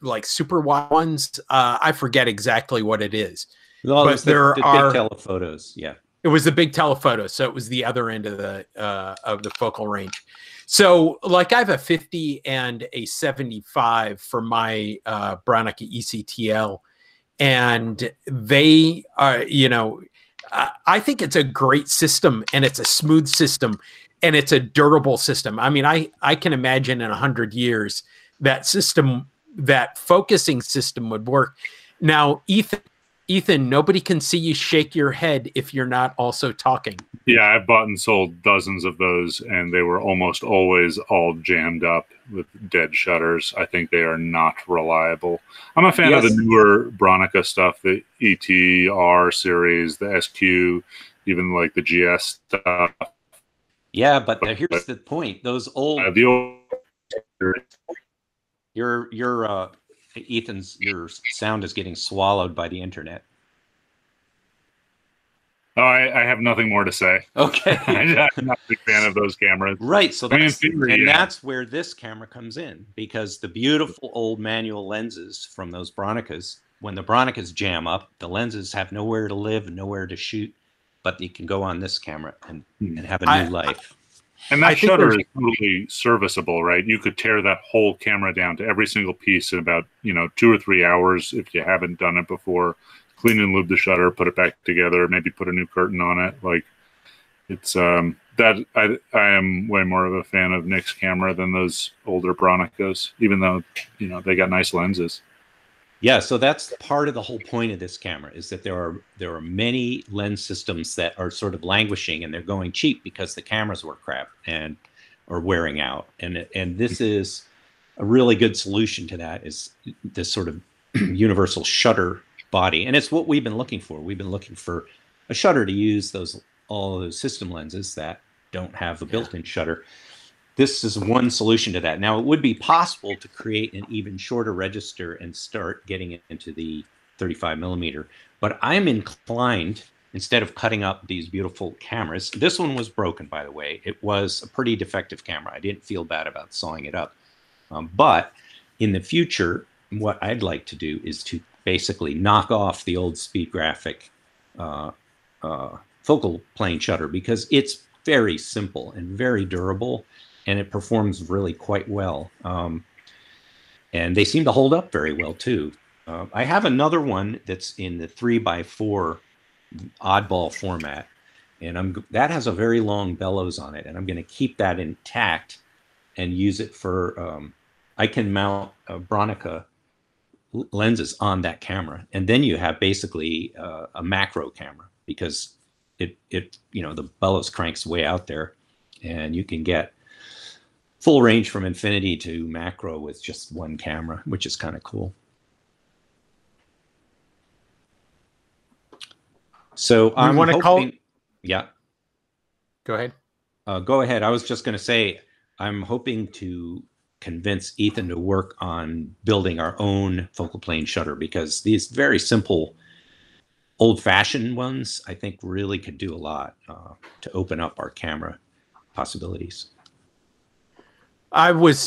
like super wide ones. I forget exactly what it is. But there are big telephotos, yeah. It was the big telephoto, so it was the other end of the focal range. So, like, I have a 50 and a 75 for my Bronica ECTL, and they are, you know, I think it's a great system, and it's a smooth system, and it's a durable system. I mean, I can imagine in 100 years that system, that focusing system, would work. Now, Ethan, nobody can see you shake your head if you're not also talking. Yeah, I've bought and sold dozens of those, and they were almost always all jammed up with dead shutters. I think they are not reliable. I'm a fan of the newer Bronica stuff, the ETR series, the SQ, even like the GS stuff. Yeah, but here's the point. Those old... Ethan's, your sound is getting swallowed by the internet. Oh, I have nothing more to say. Okay. I'm not a big fan of those cameras. Right. So that's where this camera comes in, because the beautiful old manual lenses from those Bronicas, when the Bronicas jam up, the lenses have nowhere to live, nowhere to shoot, but you can go on this camera and have a new life. And that shutter is totally serviceable, right? You could tear that whole camera down to every single piece in about, you know, 2 or 3 hours if you haven't done it before. Clean and lube the shutter, put it back together, maybe put a new curtain on it. Like, it's that I am way more of a fan of Nick's camera than those older Bronicas, even though, you know, they got nice lenses. Yeah, so that's part of the whole point of this camera, is that there are many lens systems that are sort of languishing, and they're going cheap because the cameras were crap and are wearing out. And this is a really good solution to that, is this sort of universal shutter body. And it's what we've been looking for. We've been looking for a shutter to use all those system lenses that don't have a built-in shutter. This is one solution to that. Now, it would be possible to create an even shorter register and start getting it into the 35 millimeter, but I'm inclined, instead of cutting up these beautiful cameras, this one was broken, by the way. It was a pretty defective camera. I didn't feel bad about sawing it up. But in the future, what I'd like to do is to basically knock off the old Speed Graphic focal plane shutter, because it's very simple and very durable, and it performs really quite well. And they seem to hold up very well too. I have another one that's in the 3x4 oddball format, and that has a very long bellows on it, and I'm gonna keep that intact and use it for, I can mount a Bronica lenses on that camera, and then you have basically a macro camera, because it you know, the bellows cranks way out there, and you can get full range from infinity to macro with just one camera, which is kind of cool. So I want to call. Yeah. Go ahead. Go ahead. I was just going to say, I'm hoping to convince Ethan to work on building our own focal plane shutter, because these very simple, old-fashioned ones, I think, really could do a lot to open up our camera possibilities. I was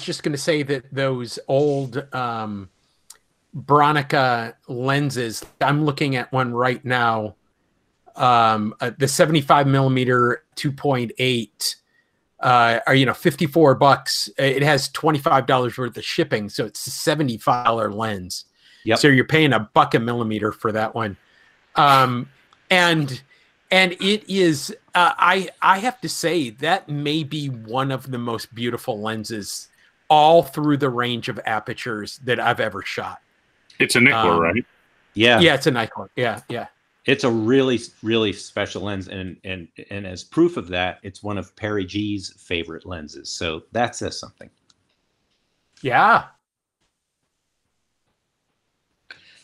just going to say that those old Bronica lenses, I'm looking at one right now, the 75 millimeter 2.8 are, you know, $54. It has $25 worth of shipping, so it's a $75 lens. Yep. So you're paying $1 a millimeter for that one, and it is I have to say that may be one of the most beautiful lenses all through the range of apertures that I've ever shot. It's a Nikkor, right? Yeah. Yeah, it's a Nikkor. Yeah, yeah. It's a really, really special lens, and as proof of that, it's one of Perry G's favorite lenses. So that says something. Yeah.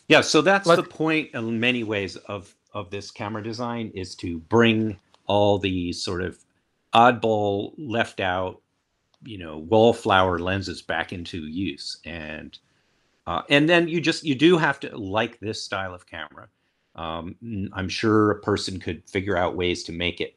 Yeah, so that's the point in many ways of this camera design, is to bring all the sort of oddball, left out, you know, wallflower lenses back into use. And then you do have to like this style of camera. I'm sure a person could figure out ways to make it,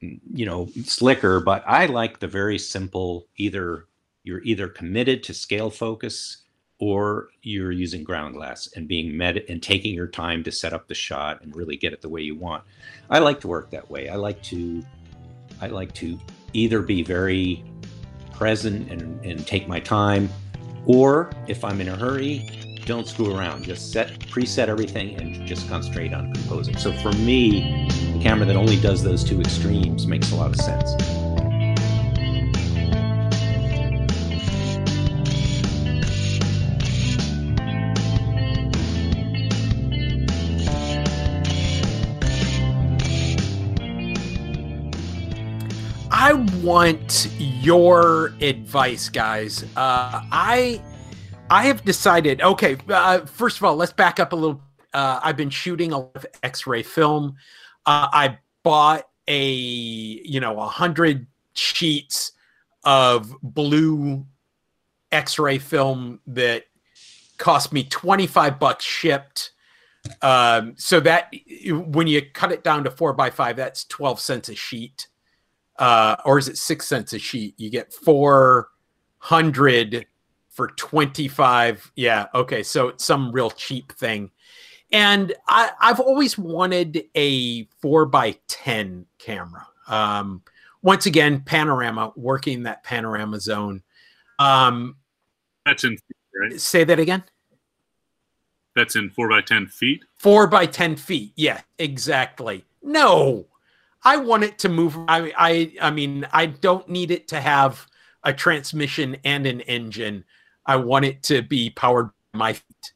you know, slicker, but I like the very simple, you're either committed to scale focus, or you're using ground glass and being met and taking your time to set up the shot and really get it the way you want. I like to work that way. I like to either be very present and take my time, or if I'm in a hurry, don't screw around. Just preset everything and just concentrate on composing. So for me, the camera that only does those two extremes makes a lot of sense. I want your advice, guys. I have decided, okay, first of all, let's back up a little. I've been shooting a lot of X-ray film. I bought a 100 sheets of blue X-ray film that cost me $25 shipped. So that when you cut it down to 4x5, that's 12 cents a sheet. Or is it 6 cents a sheet? You get 400 for 25. Yeah. Okay. So it's some real cheap thing. And I've always wanted a 4x10 camera. Once again, panorama, working that panorama zone. That's in feet, right? Say that again. That's in 4x10 feet? 4x10 feet. Yeah, exactly. No, I want it to move. I mean, I don't need it to have a transmission and an engine. I want it to be powered by my feet.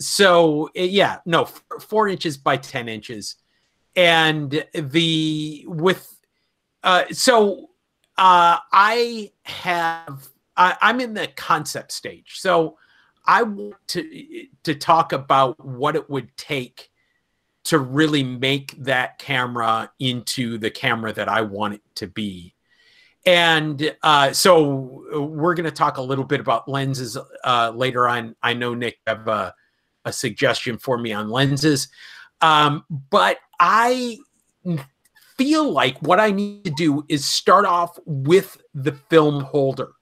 So yeah, no, 4 inches by 10 inches. And I'm in the concept stage. So I want to talk about what it would take to really make that camera into the camera that I want it to be. And so we're going to talk a little bit about lenses later on. I know, Nick, you have a suggestion for me on lenses. But I feel like what I need to do is start off with the film holder.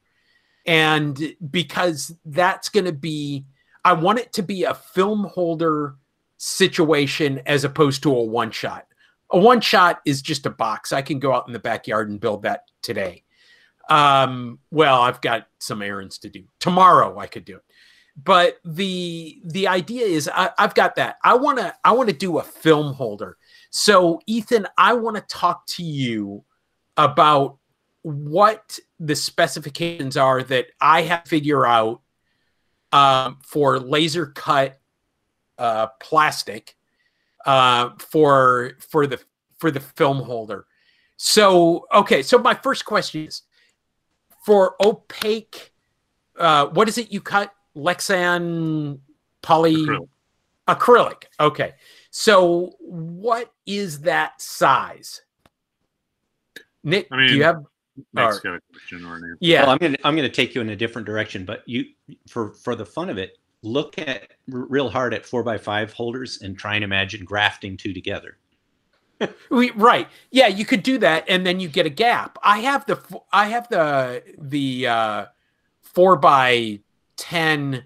And because that's going to be, I want it to be a film holder situation as opposed to a one-shot. A one-shot is just a box. I can go out in the backyard and build that today. Well, I've got some errands to do. Tomorrow I could do it. But the idea is I've got that. I want to do a film holder. So, Ethan, I want to talk to you about what the specifications are that I have to figure out for laser cut plastic for the film holder. So okay, so my first question is, for opaque, what is it you cut? Lexan poly acrylic. Okay, so what is that size? Nick, I mean, do you have? Yeah, well, I'm gonna take you in a different direction, but you for the fun of it, look at real hard at 4x5 holders and try and imagine grafting two together. Right. Yeah, you could do that, and then you get a gap. I have the 4x10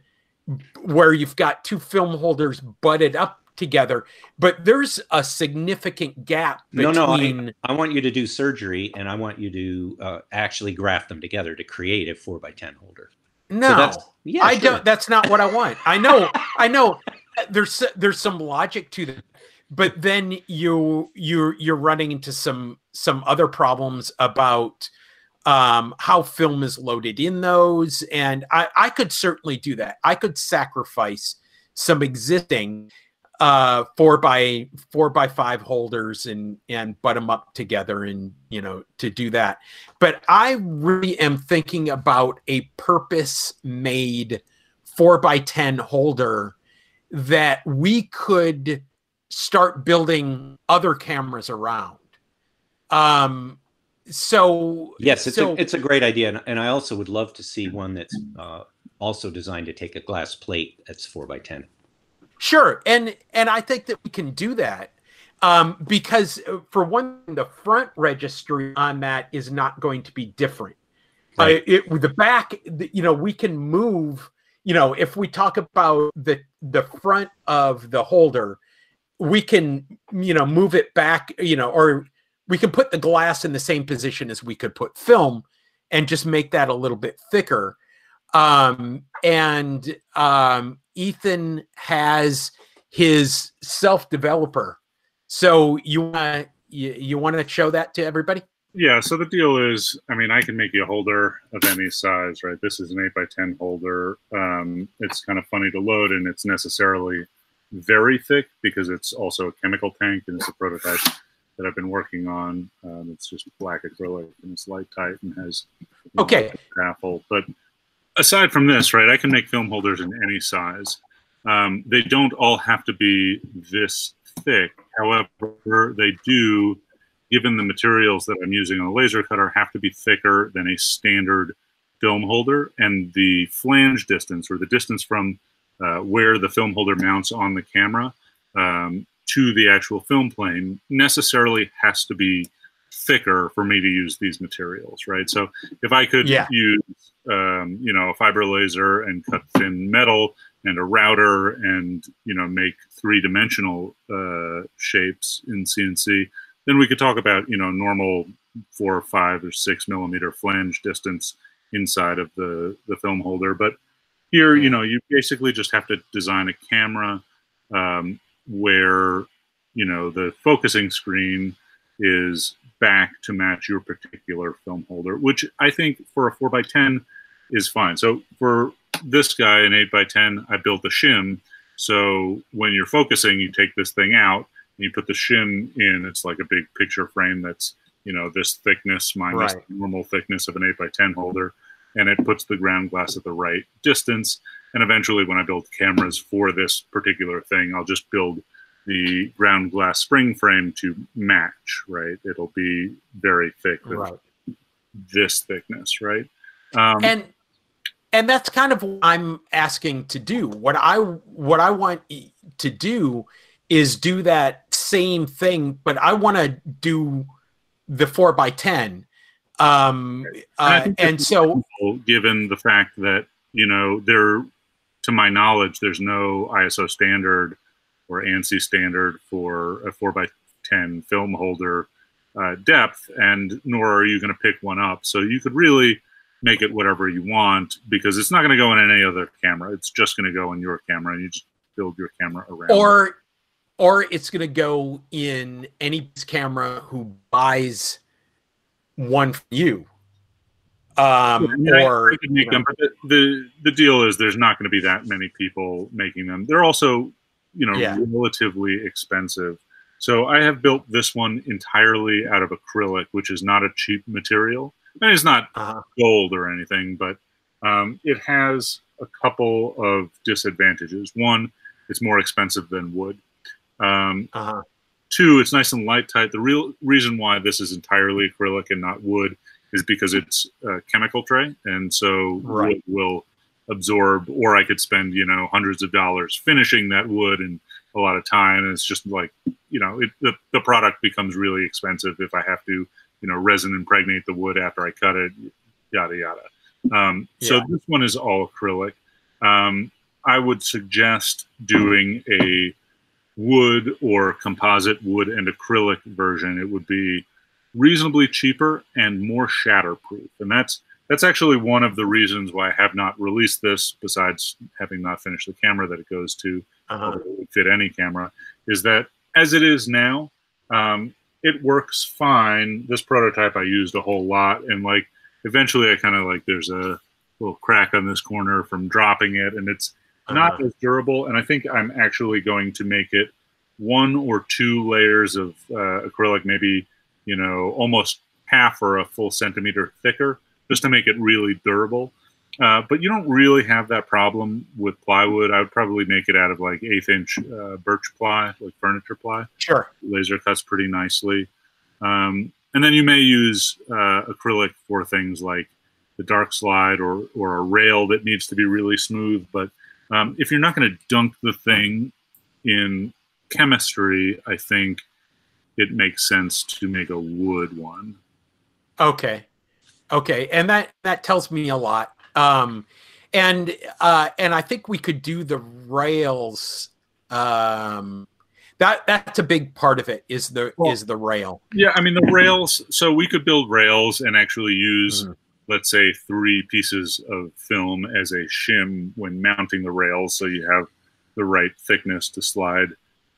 where you've got two film holders butted up together, but there's a significant gap between... No, I want you to do surgery, and I want you to actually graft them together to create a 4x10 holder. No, so that's, yeah, I don't. That's not what I want. I know, I know. There's some logic to that, but then you're running into some other problems about how film is loaded in those, and I could certainly do that. I could sacrifice some existing 4x5 holders and butt them up together, and you know, to do that. But I really am thinking about a purpose made 4x10 holder that we could start building other cameras around. So yes, it's a great idea, and I also would love to see one that's also designed to take a glass plate that's 4x10. Sure, and I think that we can do that because, for one, the front registry on that is not going to be different. Right. The back, you know, we can move. You know, if we talk about the front of the holder, we can, you know, move it back. You know, or we can put the glass in the same position as we could put film, and just make that a little bit thicker. Ethan has his self-developer. So you want to show that to everybody? Yeah. So the deal is, I mean, I can make you a holder of any size, right? This is an 8x10 holder. It's kind of funny to load, and it's necessarily very thick because it's also a chemical tank, and it's a prototype that I've been working on. It's just black acrylic, and it's light tight, and has, you know, okay, grapple, but aside from this, right, I can make film holders in any size. They don't all have to be this thick. However, they do, given the materials that I'm using on a laser cutter, have to be thicker than a standard film holder. And the flange distance, or the distance from where the film holder mounts on the camera to the actual film plane, necessarily has to be thicker for me to use these materials, right? So if I could use... you know, a fiber laser and cut thin metal and a router and, you know, make three-dimensional shapes in CNC, then we could talk about, you know, normal 4, 5, or 6 millimeter flange distance inside of the film holder. But here, you know, you basically just have to design a camera where, you know, the focusing screen is back to match your particular film holder, which I think for a 4x10 is fine. So for this guy, an 8x10, I built the shim. So when you're focusing, you take this thing out and you put the shim in. It's like a big picture frame that's, you know, this thickness minus the normal thickness of an 8x10 holder. And it puts the ground glass at the right distance. And eventually when I build cameras for this particular thing, I'll just build the ground glass spring frame to match, right? It'll be very thick, this thickness, right? And that's kind of what I'm asking to do. What I want to do is do that same thing, but I want to do the 4x10. And so, given the fact that, you know, there, to my knowledge, there's no ISO standard or ANSI standard for a 4x10 film holder depth, and nor are you going to pick one up. So you could really make it whatever you want, because it's not going to go in any other camera. It's just going to go in your camera, and you just build your camera around. Or it's going to go in any camera who buys one from you. Or I could make them, but the deal is there's not going to be that many people making them. They're also, you know, relatively expensive. So I have built this one entirely out of acrylic, which is not a cheap material. And it's not gold or anything, but it has a couple of disadvantages. One, it's more expensive than wood. Two, it's nice and light tight. The real reason why this is entirely acrylic and not wood is because it's a chemical tray, and so wood will absorb, or I could spend, you know, hundreds of dollars finishing that wood and a lot of time, and it's just like, you know, the product becomes really expensive if I have to, you know, resin impregnate the wood after I cut it, yada, yada. So this one is all acrylic. I would suggest doing a wood or composite wood and acrylic version. It would be reasonably cheaper and more shatterproof. And that's actually one of the reasons why I have not released this, besides having not finished the camera that it goes to, or it would fit any camera, is that as it is now, it works fine. This prototype I used a whole lot, and like eventually I kind of like, there's a little crack on this corner from dropping it, and it's not as durable. And I think I'm actually going to make it one or two layers of acrylic, maybe, you know, almost half or a full centimeter thicker, just to make it really durable. But you don't really have that problem with plywood. I would probably make it out of like 1/8 inch birch ply, like furniture ply. Sure. Laser cuts pretty nicely. And then you may use acrylic for things like the dark slide or a rail that needs to be really smooth. But if you're not going to dunk the thing in chemistry, I think it makes sense to make a wood one. Okay. Okay, and that tells me a lot. And I think we could do the rails. That's a big part of it, is the rail. Yeah, I mean the rails. So we could build rails and actually use, let's say, 3 pieces of film as a shim when mounting the rails, so you have the right thickness to slide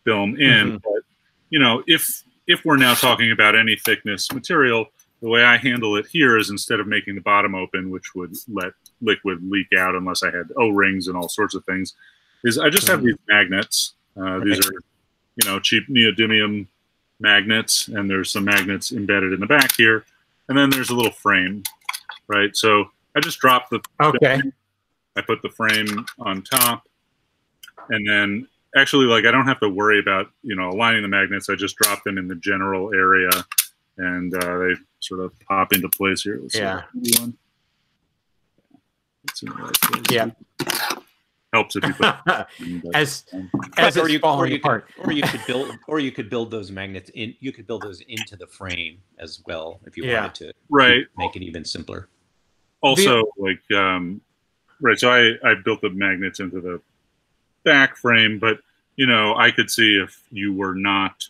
film in. But you know, if we're now talking about any thickness material, the way I handle it here is, instead of making the bottom open, which would let liquid leak out unless I had O-rings and all sorts of things, is I just have these magnets. These are, you know, cheap neodymium magnets, and there's some magnets embedded in the back here. And then there's a little frame, right? So I just drop the frame. I put the frame on top, and then actually, like, I don't have to worry about, you know, aligning the magnets. I just drop them in the general area, and they sort of pop into place here. Let's see one. It's in the right place. Helps if you put as it's falling apart. Or you could build those magnets in. You could build those into the frame as well if you wanted to. Right. Make it even simpler. Also, like, right. So I built the magnets into the back frame, but you know, I could see if you were not.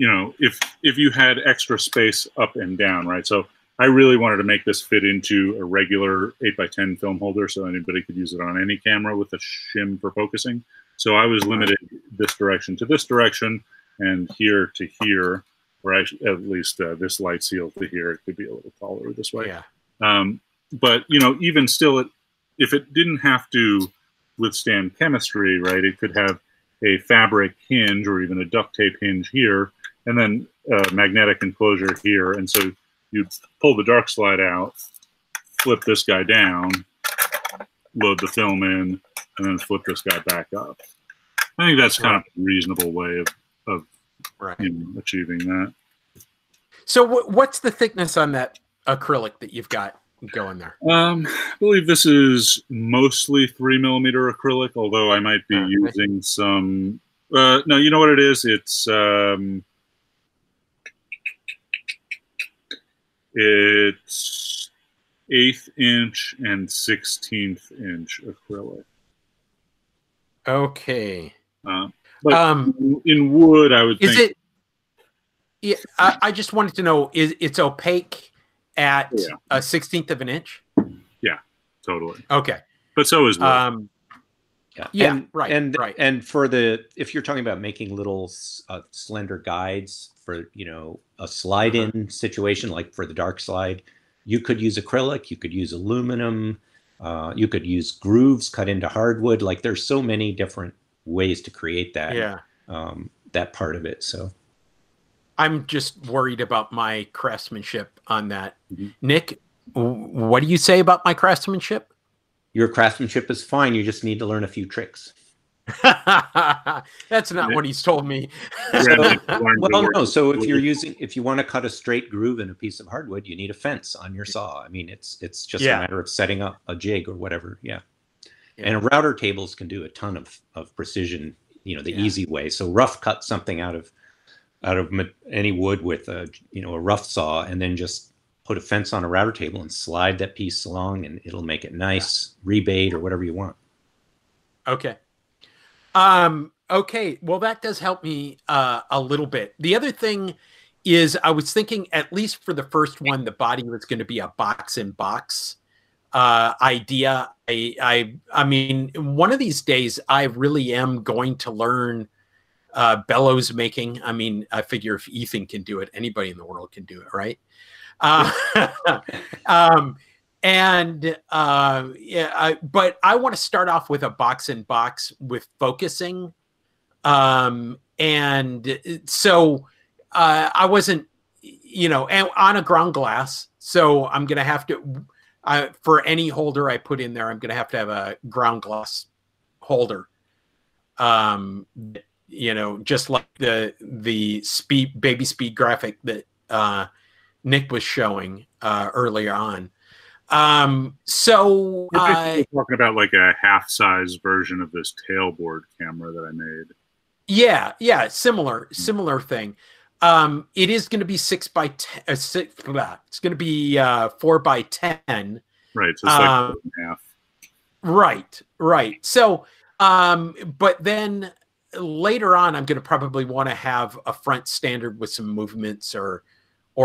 You know, if you had extra space up and down, right? So I really wanted to make this fit into a regular 8x10 film holder, so anybody could use it on any camera with a shim for focusing. So I was limited this direction to this direction, and here to here, or at least this light seal to here. It could be a little taller this way. Yeah. But you know, even still, if it didn't have to withstand chemistry, right? It could have a fabric hinge or even a duct tape hinge here, and then a magnetic enclosure here. And so you'd pull the dark slide out, flip this guy down, load the film in, and then flip this guy back up. I think that's kind of a reasonable way of you know, achieving that. So what's the thickness on that acrylic that you've got going there? I believe this is mostly 3mm acrylic, although I might be using some... no, you know what it is? It's 1/8 inch and 16th inch acrylic. Okay. But in wood, I would think... Yeah, I just wanted to know, is it's opaque at a 16th of an inch? Yeah, totally. Okay. But so is wood. Yeah, and, right. And right. And for the, if you're talking about making little slender guides for, you know, a slide-in situation, like for the dark slide, you could use acrylic, you could use aluminum, you could use grooves cut into hardwood. Like there's so many different ways to create that. Yeah. That part of it. So I'm just worried about my craftsmanship on that. Nick, what do you say about my craftsmanship? Your craftsmanship is fine. You just need to learn a few tricks. That's not what he's told me. Well, no. So if you're using, if you want to cut a straight groove in a piece of hardwood, you need a fence on your saw. I mean, it's just a matter of setting up a jig or whatever. Yeah. And router tables can do a ton of precision, you know, the easy way. So rough cut something out of any wood with a, you know, a rough saw, and then just put a fence on a router table and slide that piece along, and it'll make it nice, rebate or whatever you want. Okay. Okay. Well, that does help me a little bit. The other thing is I was thinking, at least for the first one, the body was going to be a box-in-box idea. I mean, one of these days, I really am going to learn bellows making. I mean, I figure if Ethan can do it, anybody in the world can do it, right? But I want to start off with a box in box with focusing. And so, I wasn't, you know, on a ground glass. So I'm going to have to, for any holder I put in there, I'm going to have a ground glass holder. You know, just like the baby speed graphic that, Nick was showing earlier on. So we're talking about like a half-size version of this tailboard camera that I made. Yeah, yeah, similar thing. It is going to be 6 by 10. It's going to be 4 by 10. Right, so it's like 4.5. Right. So, but then later on, I'm going to probably want to have a front standard with some movements or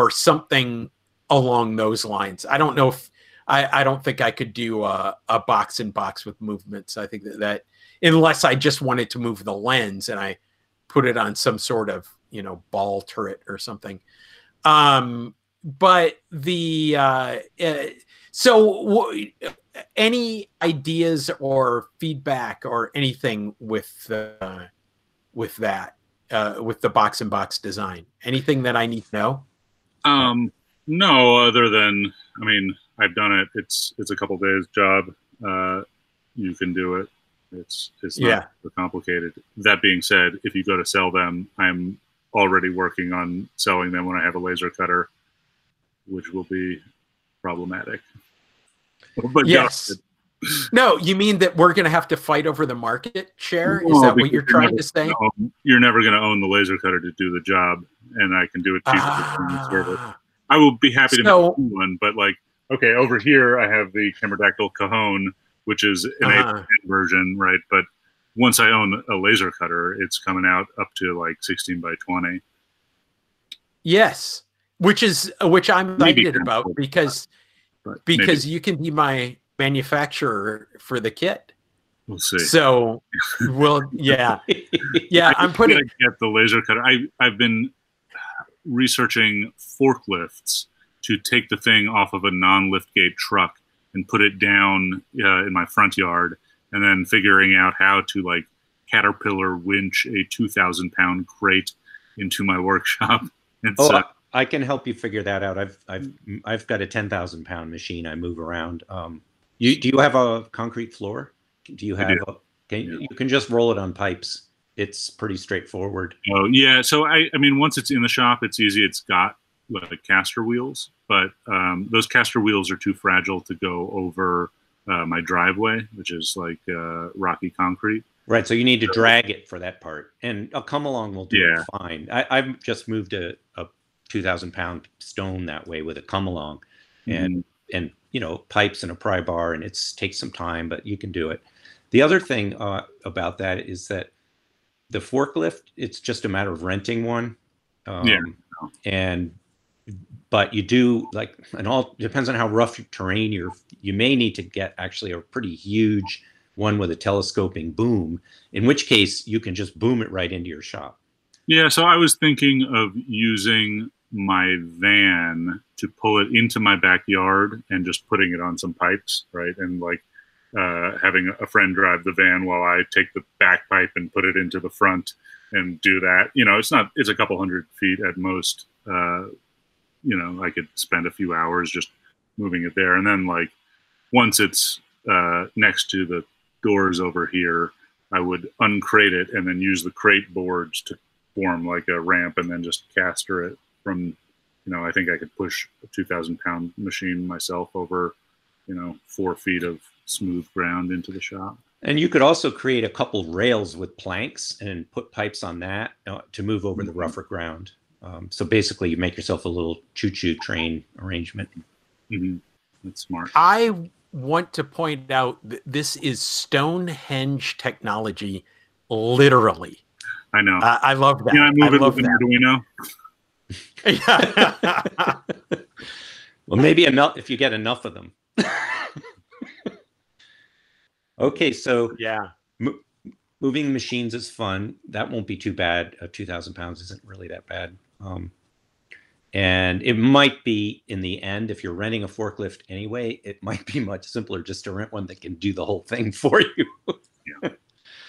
something along those lines. I don't know if I don't think I could do a box in box with movements. I think that unless I just wanted to move the lens and I put it on some sort of, you know, ball turret or something. But the any ideas or feedback or anything with that with the box in box design? Anything that I need to know? No, other than, I mean, I've done it. It's a couple days job. You can do it. It's not so complicated. That being said, if you go to sell them, I'm already working on selling them when I have a laser cutter, which will be problematic. But yes. No, you mean that we're going to have to fight over the market share? Is that what you're trying to say? No, you're never going to own the laser cutter to do the job, and I can do it cheaper than service. I will be happy to make a new one, but like, okay, over here I have the Cameradactyl Cajon, which is an A10 version, right? But once I own a laser cutter, it's coming out up to like 16 by 20. Yes, which I'm excited about because you can be my manufacturer for the kit. We'll see. So I'm putting get the laser cutter. I've been researching forklifts to take the thing off of a non-liftgate truck and put it down in my front yard, and then figuring out how to like caterpillar winch a 2,000-pound crate into my workshop. And so I can help you figure that out. I've got a 10,000-pound machine I move around. Do you have a concrete floor? Do you have? You can just roll it on pipes. It's pretty straightforward. Oh yeah. So I mean, once it's in the shop, it's easy. It's got like caster wheels, but those caster wheels are too fragile to go over my driveway, which is like rocky concrete. Right. So you need to drag it for that part, and a come along will do it fine. I've just moved a 2,000-pound stone that way with a come along, and you know, pipes and a pry bar, and it takes some time, but you can do it. The other thing about that is that the forklift, it's just a matter of renting one, but you do like, and all depends on how rough your terrain. You may need to get actually a pretty huge one with a telescoping boom, in which case you can just boom it right into your shop. Yeah, so I was thinking of using my van to pull it into my backyard and just putting it on some pipes, right? And like having a friend drive the van while I take the back pipe and put it into the front and do that. You know, it's not, it's a couple hundred feet at most. You know, I could spend a few hours just moving it there. And then like once it's next to the doors over here, I would uncrate it and then use the crate boards to form like a ramp and then just caster it from, you know, I think I could push a 2,000-pound machine myself over, you know, 4 feet of smooth ground into the shop. And you could also create a couple rails with planks and put pipes on that to move over the rougher ground. So basically you make yourself a little choo-choo train arrangement. Mm-hmm. That's smart. I want to point out that this is Stonehenge technology, literally. I know. I love that. Yeah, I love that. Arduino. Yeah. Well, maybe enough if you get enough of them. Okay, so yeah, moving machines is fun. That won't be too bad. 2,000 pounds isn't really that bad. And it might be in the end, if you're renting a forklift anyway, it might be much simpler just to rent one that can do the whole thing for you. Yeah.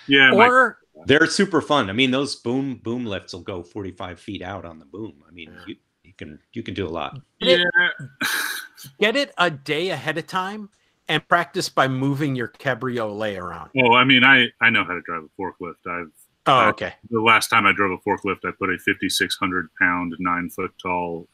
Yeah. Or they're super fun. I mean, those boom lifts will go 45 feet out on the boom. I mean, you can do a lot. Get it a day ahead of time and practice by moving your cabriolet around. Well, I mean, I know how to drive a forklift. The last time I drove a forklift, I put a 5,600-pound, 9-foot-tall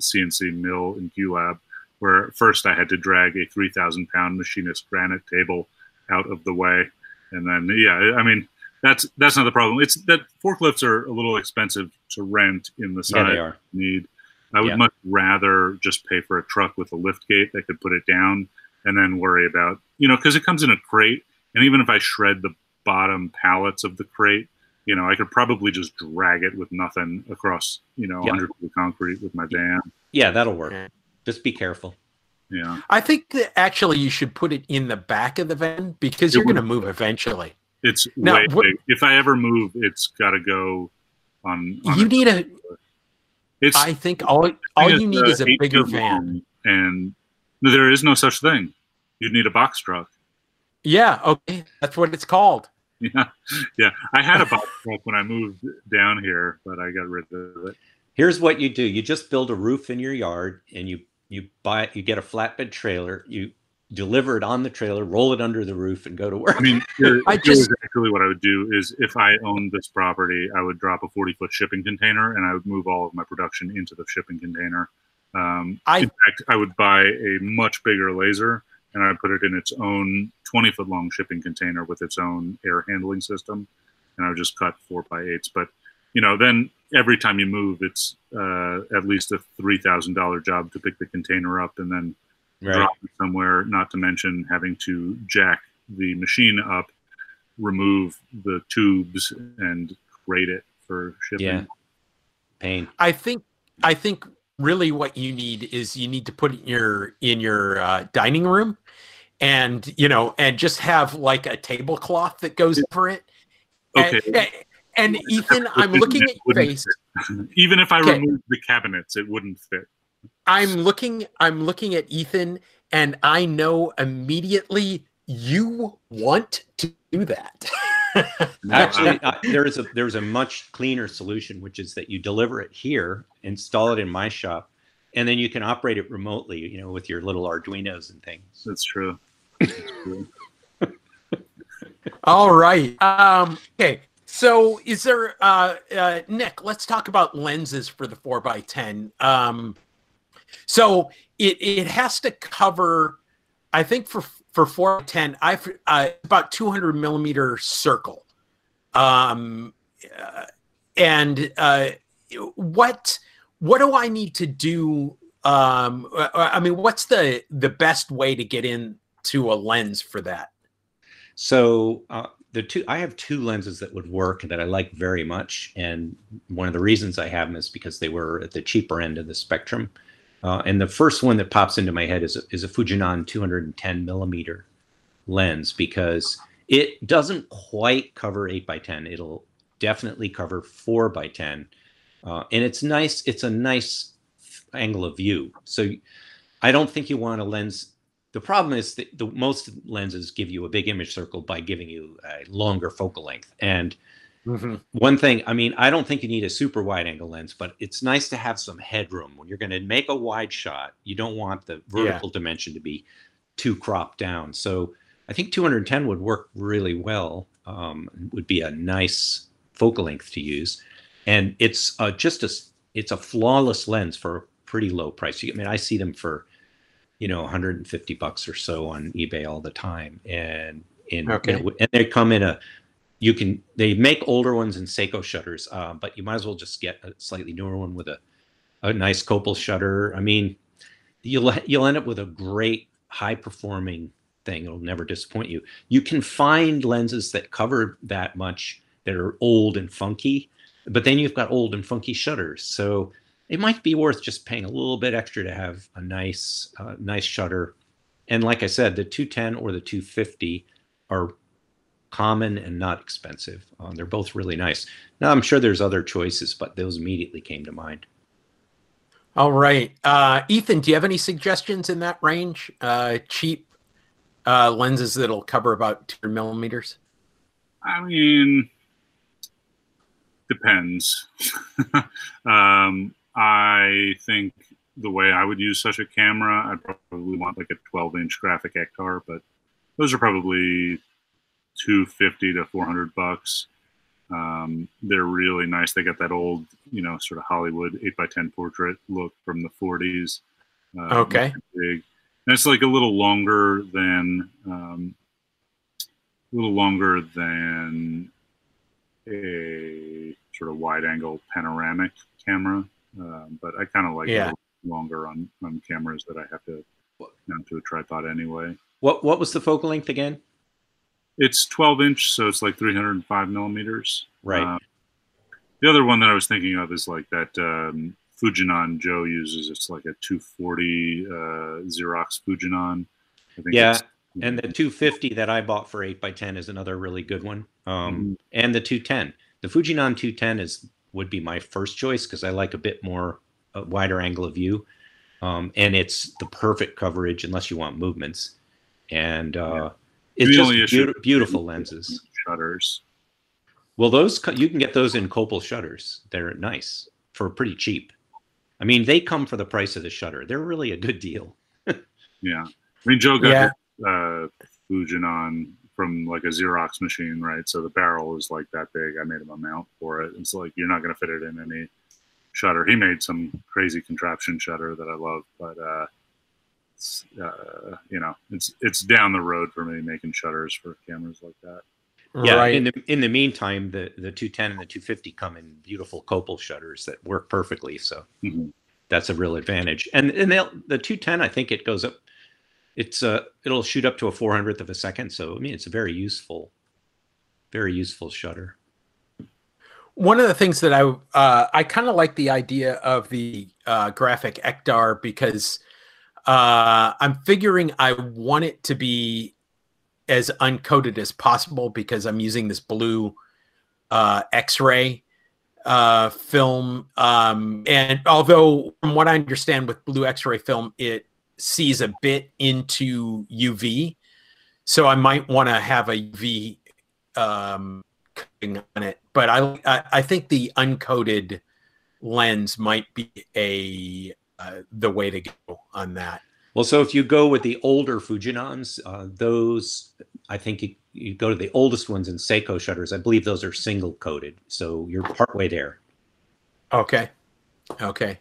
CNC mill in Q-Lab, where first I had to drag a 3,000-pound machinist granite table out of the way. And then, yeah, I mean, that's not the problem. It's that forklifts are a little expensive to rent in the size they are. Need. I would much rather just pay for a truck with a lift gate that could put it down and then worry about, you know, because it comes in a crate. And even if I shred the bottom pallets of the crate, you know, I could probably just drag it with nothing across, you know, 100 feet of concrete with my van. Yeah, that'll work. Just be careful. Yeah. I think that actually you should put it in the back of the van because you're going to move eventually. It's way big. If I ever move, it's got to go on you need a. It's, I think all you need is a bigger van, and there is no such thing. You'd need a box truck. Yeah. Okay. That's what it's called. Yeah. Yeah. I had a box truck when I moved down here, but I got rid of it. Here's what you do: you just build a roof in your yard, and you buy it. You get a flatbed trailer. You deliver it on the trailer, roll it under the roof, and go to work. I mean, actually what I would do is if I owned this property, I would drop a 40-foot shipping container, and I would move all of my production into the shipping container. In fact, I would buy a much bigger laser, and I would put it in its own 20-foot-long shipping container with its own air handling system, and I would just cut 4x8s. But, you know, then every time you move, it's at least a $3,000 job to pick the container up and then drop it somewhere, not to mention having to jack the machine up, remove the tubes, and crate it for shipping. Yeah. Pain. I think really what you need is you need to put it in your dining room, and, you know, and just have like a tablecloth that goes over it. Okay. And Ethan, I'm looking at your face. Even if I removed the cabinets, it wouldn't fit. I'm looking at Ethan, and I know immediately you want to do that. Actually, there's a much cleaner solution, which is that you deliver it here, install it in my shop, and then you can operate it remotely, you know, with your little Arduinos and things. That's true. That's true. All right. Okay. So is there, Nick, let's talk about lenses for the 4x10. So it has to cover, I think for 4x10, I've about 200-millimeter circle. What do I need to do? I mean, what's the best way to get into a lens for that? So I have two lenses that would work that I like very much, and one of the reasons I have them is because they were at the cheaper end of the spectrum. And the first one that pops into my head is a Fujinon 210 millimeter lens because it doesn't quite cover 8x10. It'll definitely cover 4x10. And it's nice. It's a nice angle of view. So I don't think you want a lens. The problem is that most lenses give you a big image circle by giving you a longer focal length. And mm-hmm. one thing, I mean, I don't think you need a super wide angle lens, but it's nice to have some headroom. When you're going to make a wide shot, you don't want the vertical dimension to be too cropped down. So I think 210 would work really well. Would be a nice focal length to use. And it's it's a flawless lens for a pretty low price. I mean, I see them for, you know, $150 or so on eBay all the time. And they come in a, they make older ones in Seiko shutters, but you might as well just get a slightly newer one with a nice Copal shutter. I mean, you'll end up with a great high performing thing. It'll never disappoint you. You can find lenses that cover that much that are old and funky, but then you've got old and funky shutters. So it might be worth just paying a little bit extra to have a nice, nice shutter. And like I said, the 210 or the 250 are common and not expensive. They're both really nice. Now, I'm sure there's other choices, but those immediately came to mind. All right. Ethan, do you have any suggestions in that range? Cheap lenses that'll cover about 2 millimeters? I mean, depends. I think the way I would use such a camera, I'd probably want like a 12-inch graphic Ektar, but those are probably $250 to $400. They're really nice. They got that old, you know, sort of Hollywood 8x10 portrait look from the 40s. Okay. Big. And it's like a little longer than a sort of wide-angle panoramic camera, but I kind of like it longer on cameras that I have to mount to a tripod anyway. What was the focal length again? It's 12-inch, so it's like 305 millimeters. Right. The other one that I was thinking of is like that Fujinon Joe uses. It's like a 240 Xerox Fujinon. I think and the 250 that I bought for 8x10 is another really good one. And the 210. The Fujinon 210 would be my first choice because I like a bit more wider angle of view. And it's the perfect coverage unless you want movements. And it's really just beautiful lenses. Shutters. Well, those you can get those in Copal shutters. They're nice for pretty cheap. I mean, they come for the price of the shutter. They're really a good deal. Yeah. I mean, Joe got Fujinon from like a Xerox machine, right? So the barrel is like that big. I made him a mount for it. It's like you're not going to fit it in any shutter. He made some crazy contraption shutter that I love, but you know, it's down the road for me making shutters for cameras like that. Yeah. Right. In the meantime, the 210 and the 250 come in beautiful Copal shutters that work perfectly. So that's a real advantage. And the 210, I think it goes up. It'll shoot up to a 400th of a second. So, I mean, it's a very useful shutter. One of the things that I kind of like the idea of the graphic Ektar because I'm figuring I want it to be as uncoated as possible because I'm using this blue X-ray film. And although from what I understand with blue X-ray film, it sees a bit into UV, so I might want to have a UV coating on it. But I think the uncoated lens might be the way to go on that. Well, so if you go with the older Fujinons, those I think you go to the oldest ones in Seiko shutters. I believe those are single coated, so you're partway there. Okay. Okay.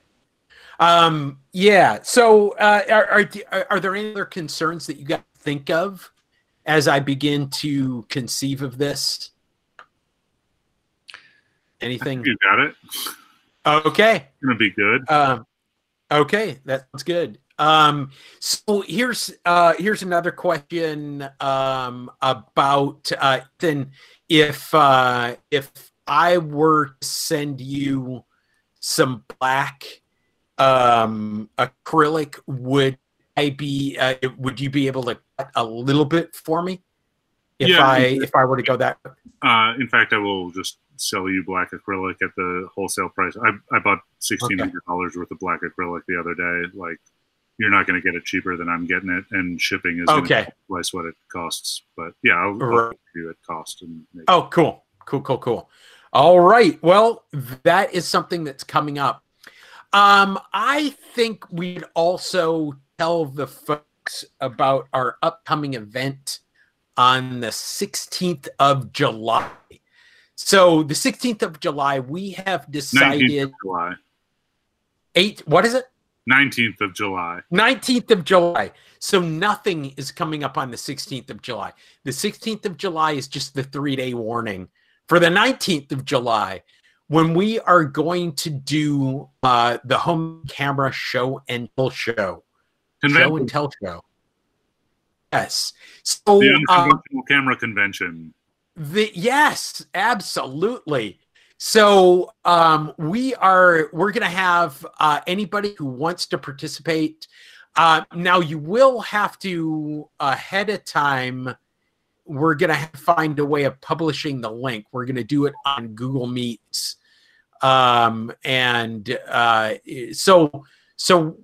So are there any other concerns that you got to think of as I begin to conceive of this? Anything? You got it. Okay. It's going to be good. Okay. That's good. So here's another question, about, then if I were to send you some black, acrylic, would Would you be able to cut a little bit for me if I were to go that? In fact, I will just sell you black acrylic at the wholesale price. I bought $1,600 worth of black acrylic the other day. Like, you're not going to get it cheaper than I'm getting it, and shipping is going to be twice what it costs. But yeah, I'll do it cost. And maybe. Oh, cool, cool, cool, cool. All right. Well, that is something that's coming up. I think we'd also tell the folks about our upcoming event on the 16th of July. So the 16th of July, we have decided. 19th of July. What is it? 19th of July. 19th of July. So nothing is coming up on the 16th of July. The 16th of July is just the three-day warning. For the 19th of July, when we are going to do the home camera show and tell show. Show and tell show. Yes. So the unconventional camera convention. Yes, absolutely. So we're going to have anybody who wants to participate. Now, you will have to, ahead of time, we're going to find a way of publishing the link. We're going to do it on Google Meets. So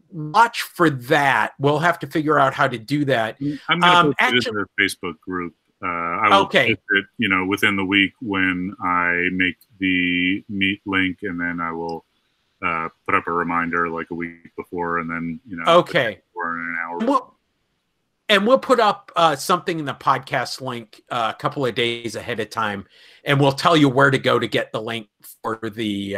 watch for that. We'll have to figure out how to do that. I'm going to put it in their Facebook group. I will post it, within the week when I make the meet link, and then I will put up a reminder like a week before, and then for an hour. We'll put up something in the podcast link a couple of days ahead of time, and we'll tell you where to go to get the link for the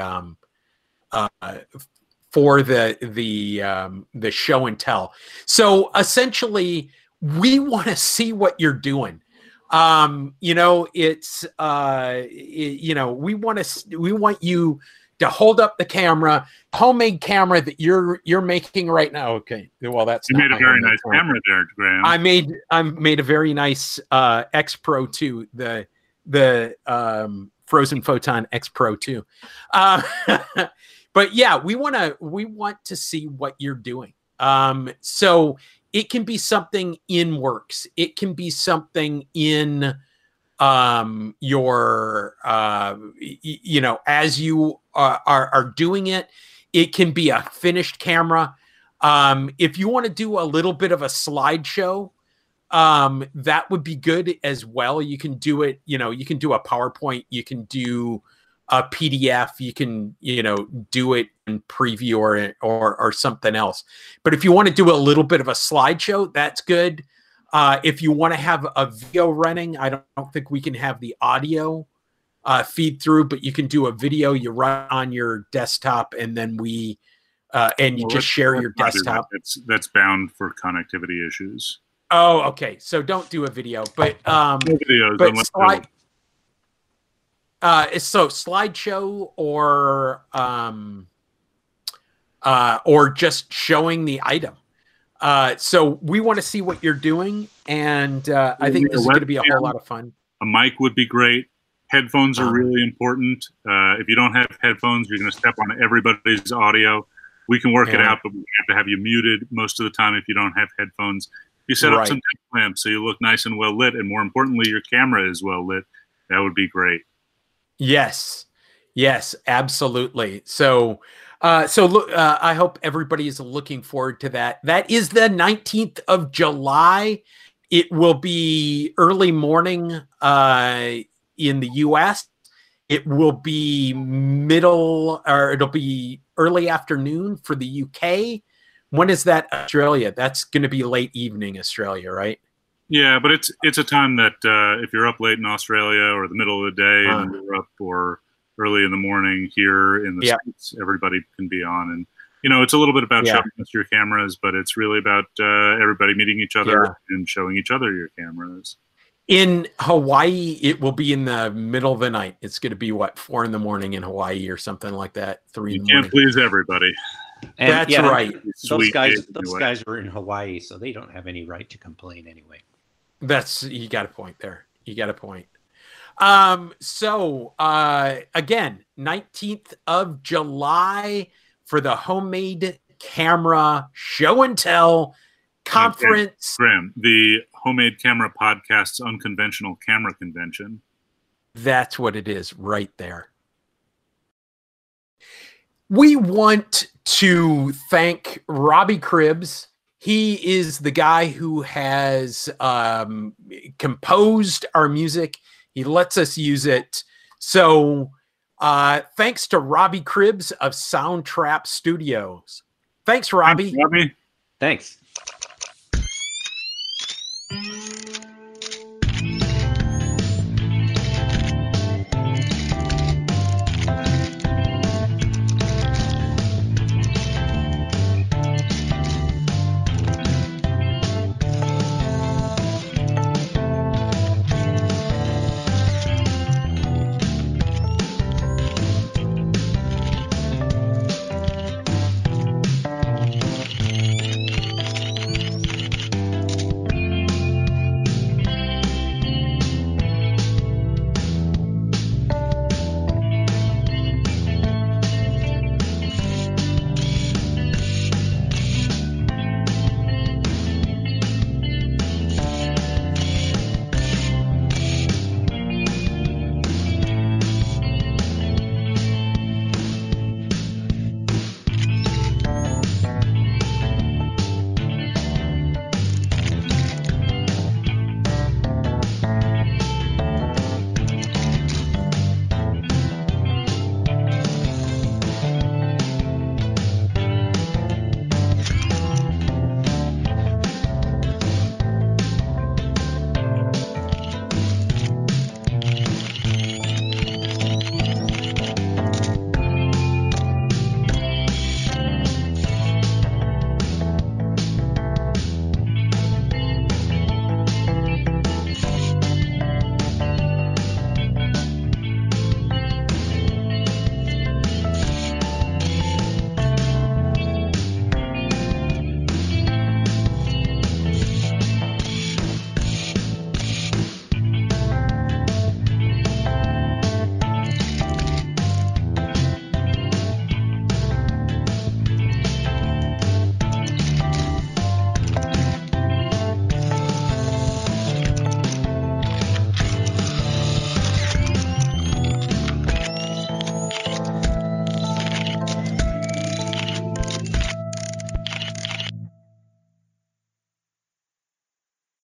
show and tell. So essentially, we want to see what you're doing. We want you to hold up the camera, homemade camera that you're making right now. Okay. Well, that's you made a very nice camera there, Graham. I made a very nice X Pro 2, the Frozen Photon X Pro 2. But yeah, we want to see what you're doing. So it can be something in works. It can be something in your, as you are doing it. It can be a finished camera. If you want to do a little bit of a slideshow, that would be good as well. You can do it, you can do a PowerPoint. You can do a PDF. You can, do it in preview or something else. But if you want to do a little bit of a slideshow, that's good. If you want to have a video running, I don't think we can have the audio feed through, but you can do a video. You run on your desktop, and then just share your desktop. That's bound for connectivity issues. Oh, okay. So don't do a video, but no videos, but slide. So slideshow or just showing the item. So we want to see what you're doing, and I think this is going to be a whole lot of fun. A mic would be great. Headphones are really important. If you don't have headphones, you're going to step on everybody's audio. We can work it out, but we have to have you muted most of the time if you don't have headphones. You set up some lamps so you look nice and well lit, and more importantly, your camera is well lit. That would be great. Yes, absolutely. So look, I hope everybody is looking forward to that. That is the 19th of July. It will be early morning in the U.S. It will be it'll be early afternoon for the U.K. When is that, Australia? That's going to be late evening, Australia, right? Yeah, but it's a time that if you're up late in Australia or the middle of the day and you're up or early in the morning here in the States, everybody can be on. And, it's a little bit about showing us your cameras, but it's really about everybody meeting each other and showing each other your cameras. In Hawaii, it will be in the middle of the night. It's going to be, 4 in the morning in Hawaii or something like that, 3 in the morning. You can't please everybody. And that's right. Those guys are in Hawaii, so they don't have any right to complain anyway. You got a point there. You got a point. Again, 19th of July for the homemade camera show and tell conference. Graham, the Homemade Camera Podcast's Unconventional Camera Convention. That's what it is right there. We want to thank Robbie Cribbs. He is the guy who has composed our music. He lets us use it. So thanks to Robbie Cribbs of Soundtrap Studios. Thanks, Robbie. Thanks, Robbie. Thanks.